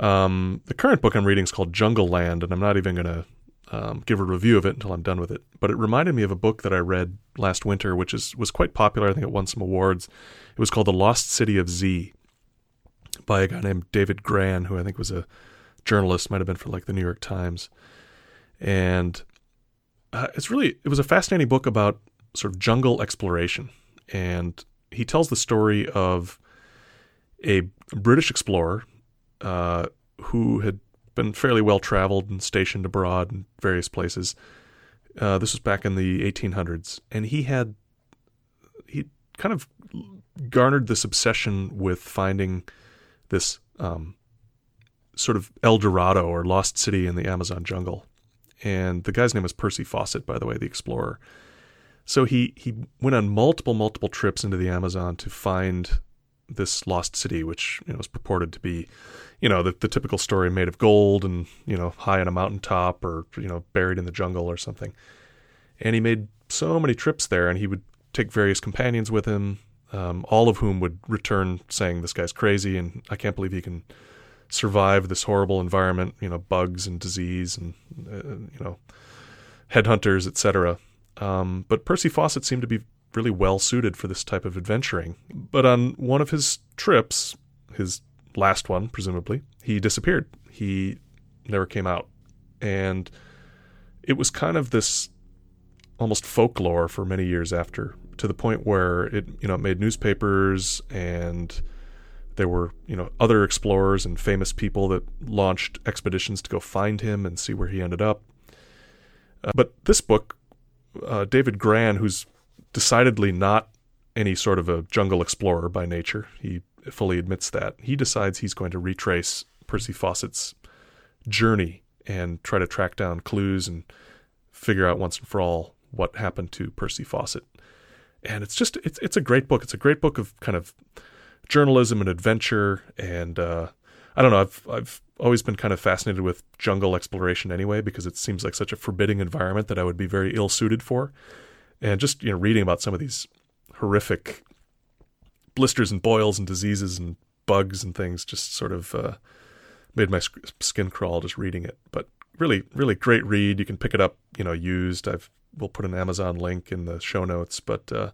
Um, the current book I'm reading is called Jungle Land, and I'm not even going to um, give a review of it until I'm done with it. But it reminded me of a book that I read last winter, which is was quite popular. I think it won some awards. It was called The Lost City of Z by a guy named David Gran, who I think was a journalist, might have been for like the New York Times. And uh, it's really it was a fascinating book about sort of jungle exploration. And he tells the story of a British explorer Uh, who had been fairly well-traveled and stationed abroad in various places. Uh, this was back in the eighteen hundreds. And he had, he kind of garnered this obsession with finding this um, sort of El Dorado or lost city in the Amazon jungle. And the guy's name was Percy Fawcett, by the way, the explorer. So he, he went on multiple, multiple trips into the Amazon to find this lost city, which, you know, is purported to be, you know, the, the typical story made of gold and, you know, high on a mountaintop or, you know, buried in the jungle or something. And he made so many trips there, and he would take various companions with him, um, all of whom would return saying, this guy's crazy and I can't believe he can survive this horrible environment, you know, bugs and disease and, uh, you know, headhunters, et cetera. Um, but Percy Fawcett seemed to be really well suited for this type of adventuring. But on one of his trips, his last one, presumably, he disappeared. He never came out. And it was kind of this almost folklore for many years after, to the point where it, you know, it made newspapers, and there were, you know, other explorers and famous people that launched expeditions to go find him and see where he ended up. Uh, but this book, uh, David Gran, who's decidedly not any sort of a jungle explorer by nature, he fully admits that, he decides he's going to retrace Percy Fawcett's journey and try to track down clues and figure out once and for all What Happened to Percy Fawcett. And it's just, it's it's a great book. It's a great book of kind of journalism and adventure. And uh, I don't know, I've I've always been kind of fascinated with jungle exploration anyway, because it seems like such a forbidding environment that I would be very ill-suited for. And just, you know, reading about some of these horrific blisters and boils and diseases and bugs and things just sort of uh, made my skin crawl just reading it. But really, really great read. You can pick it up, you know, used. I've We'll put an Amazon link in the show notes, but uh,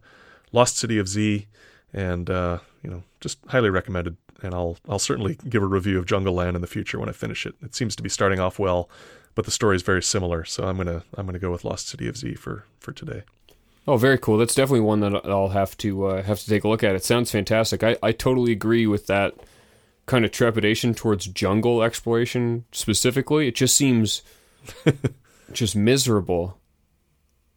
Lost City of Z, and uh, you know, just highly recommended. And I'll I'll certainly give a review of Jungle Land in the future when I finish it. It seems to be starting off well, but the story is very similar. So I'm gonna I'm gonna go with Lost City of Z for, for today. Oh, very cool. That's definitely one that I'll have to uh, have to take a look at. It sounds fantastic. I, I totally agree with that kind of trepidation towards jungle exploration specifically. It just seems just miserable.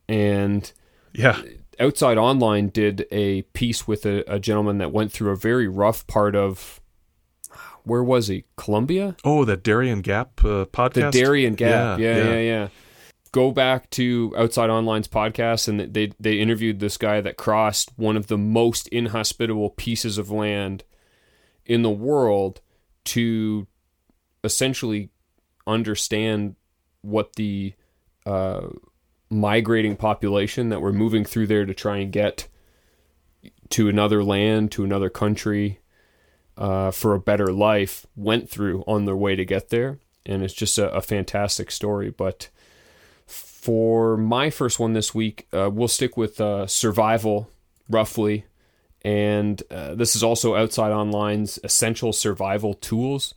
And yeah, Outside Online did a piece with a, a gentleman that went through a very rough part of, where was he? Colombia? Oh, the Darien Gap uh, podcast. The Darien Gap. Yeah yeah, yeah, yeah, yeah. Go back to Outside Online's podcast, and they they interviewed this guy that crossed one of the most inhospitable pieces of land in the world to essentially understand what the uh migrating population that were moving through there to try and get to another land, to another country, uh, for a better life, went through on their way to get there. And it's just a, a fantastic story. But for my first one this week, uh, we'll stick with uh, survival, roughly. And uh, this is also Outside Online's Essential Survival Tools.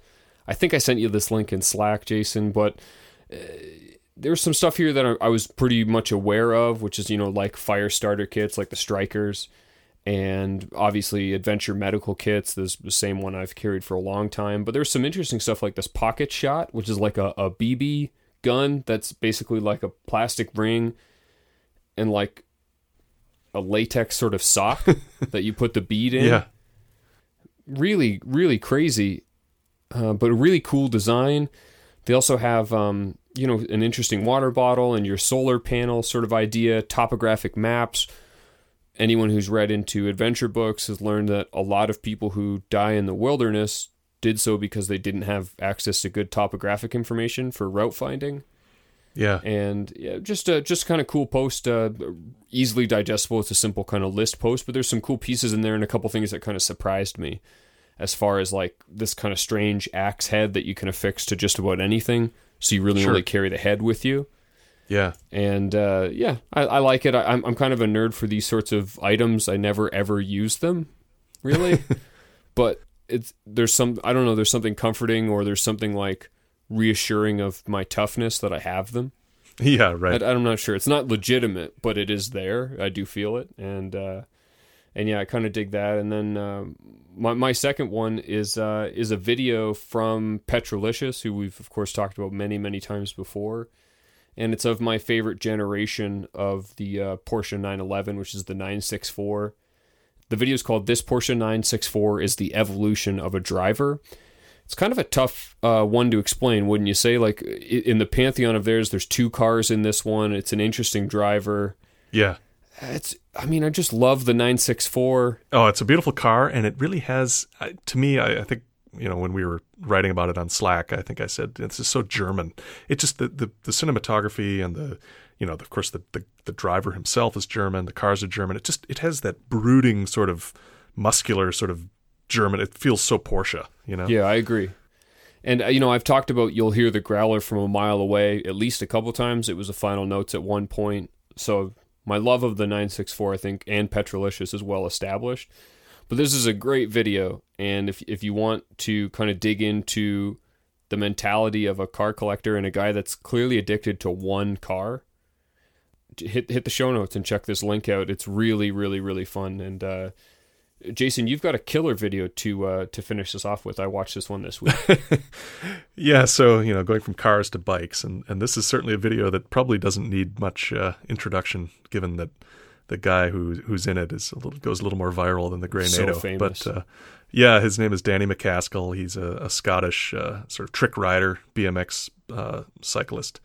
I think I sent you this link in Slack, Jason, but... Uh, There's some stuff here that I was pretty much aware of, which is, you know, like fire starter kits, like the Strikers, and obviously adventure medical kits. This is the same one I've carried for a long time. But there's some interesting stuff like this pocket shot, which is like a, a B B gun that's basically like a plastic ring and like a latex sort of sock that you put the bead in. Yeah. Really, really crazy, uh, but a really cool design. They also have... Um, you know, an interesting water bottle and your solar panel sort of idea, topographic maps. Anyone who's read into adventure books has learned that a lot of people who die in the wilderness did so because they didn't have access to good topographic information for route finding. Yeah. And yeah, just a, just kind of cool post, uh, easily digestible. It's a simple kind of list post, but there's some cool pieces in there and a couple things that kind of surprised me as far as like this kind of strange axe head that you can affix to just about anything. So you really sure. only carry the head with you. Yeah. And uh, yeah, I, I like it. I, I'm I'm kind of a nerd for these sorts of items. I never, ever use them, really. But it's there's some, I don't know, there's something comforting or there's something like reassuring of my toughness that I have them. Yeah, right. I, I'm not sure. It's not legitimate, but it is there. I do feel it. And uh, and yeah, I kind of dig that. And then uh, my my second one is uh, is a video from Petrolicious, who we've of course talked about many many times before, and it's of my favorite generation of the uh, Porsche nine eleven, which is the nine sixty-four. The video is called "This Porsche nine sixty-four is the Evolution of a Driver." It's kind of a tough uh, one to explain, wouldn't you say? Like in the pantheon of theirs, there's two cars in this one. It's an interesting driver. Yeah. It's, I mean, I just love the nine sixty-four. Oh, it's a beautiful car, and it really has, to me, I, I think, you know, when we were writing about it on Slack, I think I said, this is so German. It just, the, the, the cinematography and the, you know, the, of course, the, the, the driver himself is German, the cars are German. It just, it has that brooding sort of muscular sort of German. It feels so Porsche, you know? Yeah, I agree. And, you know, I've talked about, you'll hear the growler from a mile away at least a couple times. It was a Final Notes at one point, so... My love of the nine sixty-four, I think, and Petrolicious is well established. But this is a great video, and if if you want to kind of dig into the mentality of a car collector and a guy that's clearly addicted to one car, hit hit the show notes and check this link out. It's really, really, really fun. And uh, Jason, you've got a killer video to uh, to finish this off with. I watched this one this week. Yeah, so, you know, going from cars to bikes, and, and this is certainly a video that probably doesn't need much uh, introduction, given that the guy who who's in it is a little, goes a little more viral than the Grey NATO. So famous. But uh, yeah, his name is Danny McCaskill. He's a, a Scottish uh, sort of trick rider, B M X uh, cyclist,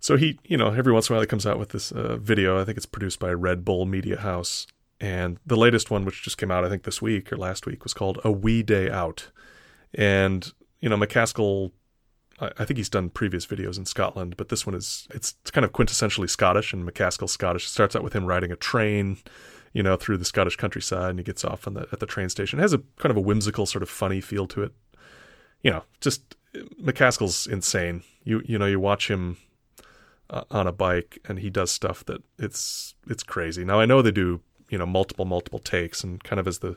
So he, you know, every once in a while he comes out with this uh, video. I think it's produced by Red Bull Media House. And the latest one, which just came out, I think this week or last week, was called A Wee Day Out. And, you know, McCaskill, I, I think he's done previous videos in Scotland, but this one is, it's, it's kind of quintessentially Scottish, and McCaskill's Scottish. It starts out with him riding a train, you know, through the Scottish countryside, and he gets off on the, at the train station. It has a kind of a whimsical sort of funny feel to it. You know, just McCaskill's insane. You, you know, you watch him uh, on a bike and he does stuff that it's, it's crazy. Now I know they do, you know, multiple, multiple takes, and kind of as the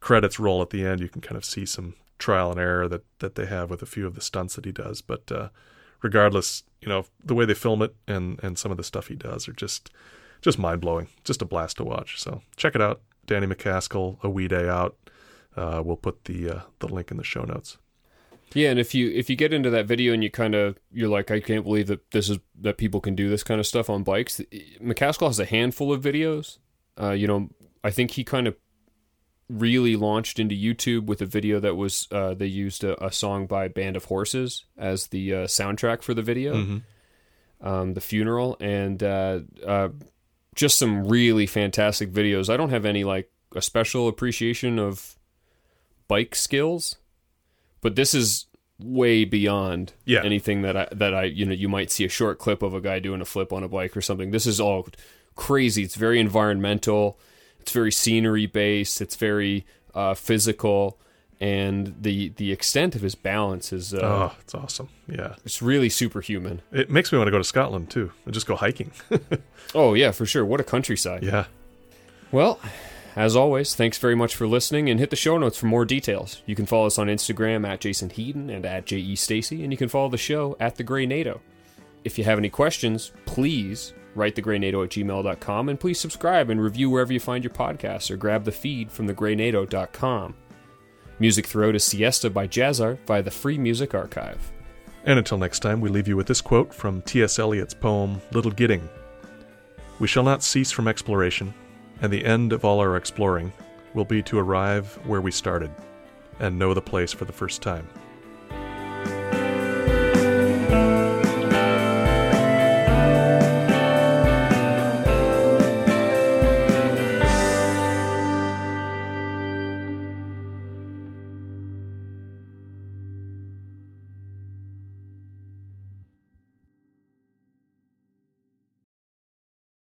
credits roll at the end, you can kind of see some trial and error that, that they have with a few of the stunts that he does. But uh, regardless, you know, the way they film it and, and some of the stuff he does are just, just mind-blowing, just a blast to watch. So check it out. Danny McCaskill, A Wee Day Out. Uh, we'll put the, uh, the link in the show notes. Yeah, and if you if you get into that video and you kind of you're like, I can't believe that this is that people can do this kind of stuff on bikes. McCaskill has a handful of videos. Uh, you know, I think he kind of really launched into YouTube with a video that was uh, they used a, a song by Band of Horses as the uh, soundtrack for the video, mm-hmm. um, the funeral, and uh, uh, just some really fantastic videos. I don't have any like a special appreciation of bike skills, but this is way beyond yeah. anything that I, that I, you know, you might see a short clip of a guy doing a flip on a bike or something. This is all crazy. It's very environmental. It's very scenery based. It's very uh, physical, and the the extent of his balance is uh, oh, it's awesome. Yeah, it's really superhuman. It makes me want to go to Scotland too and just go hiking. Oh yeah, for sure. What a countryside. Yeah. Well, as always, thanks very much for listening, and hit the show notes for more details. You can follow us on Instagram at Jason Heaton and at J E Stacy, and you can follow the show at The Grey NATO. If you have any questions, please write thegreynato at gmail dot com, and please subscribe and review wherever you find your podcasts, or grab the feed from thegreynato dot com. Music throughout is Siesta by Jazzart via the Free Music Archive. And until next time, we leave you with this quote from T S Eliot's poem, Little Gidding. We shall not cease from exploration, and the end of all our exploring will be to arrive where we started and know the place for the first time.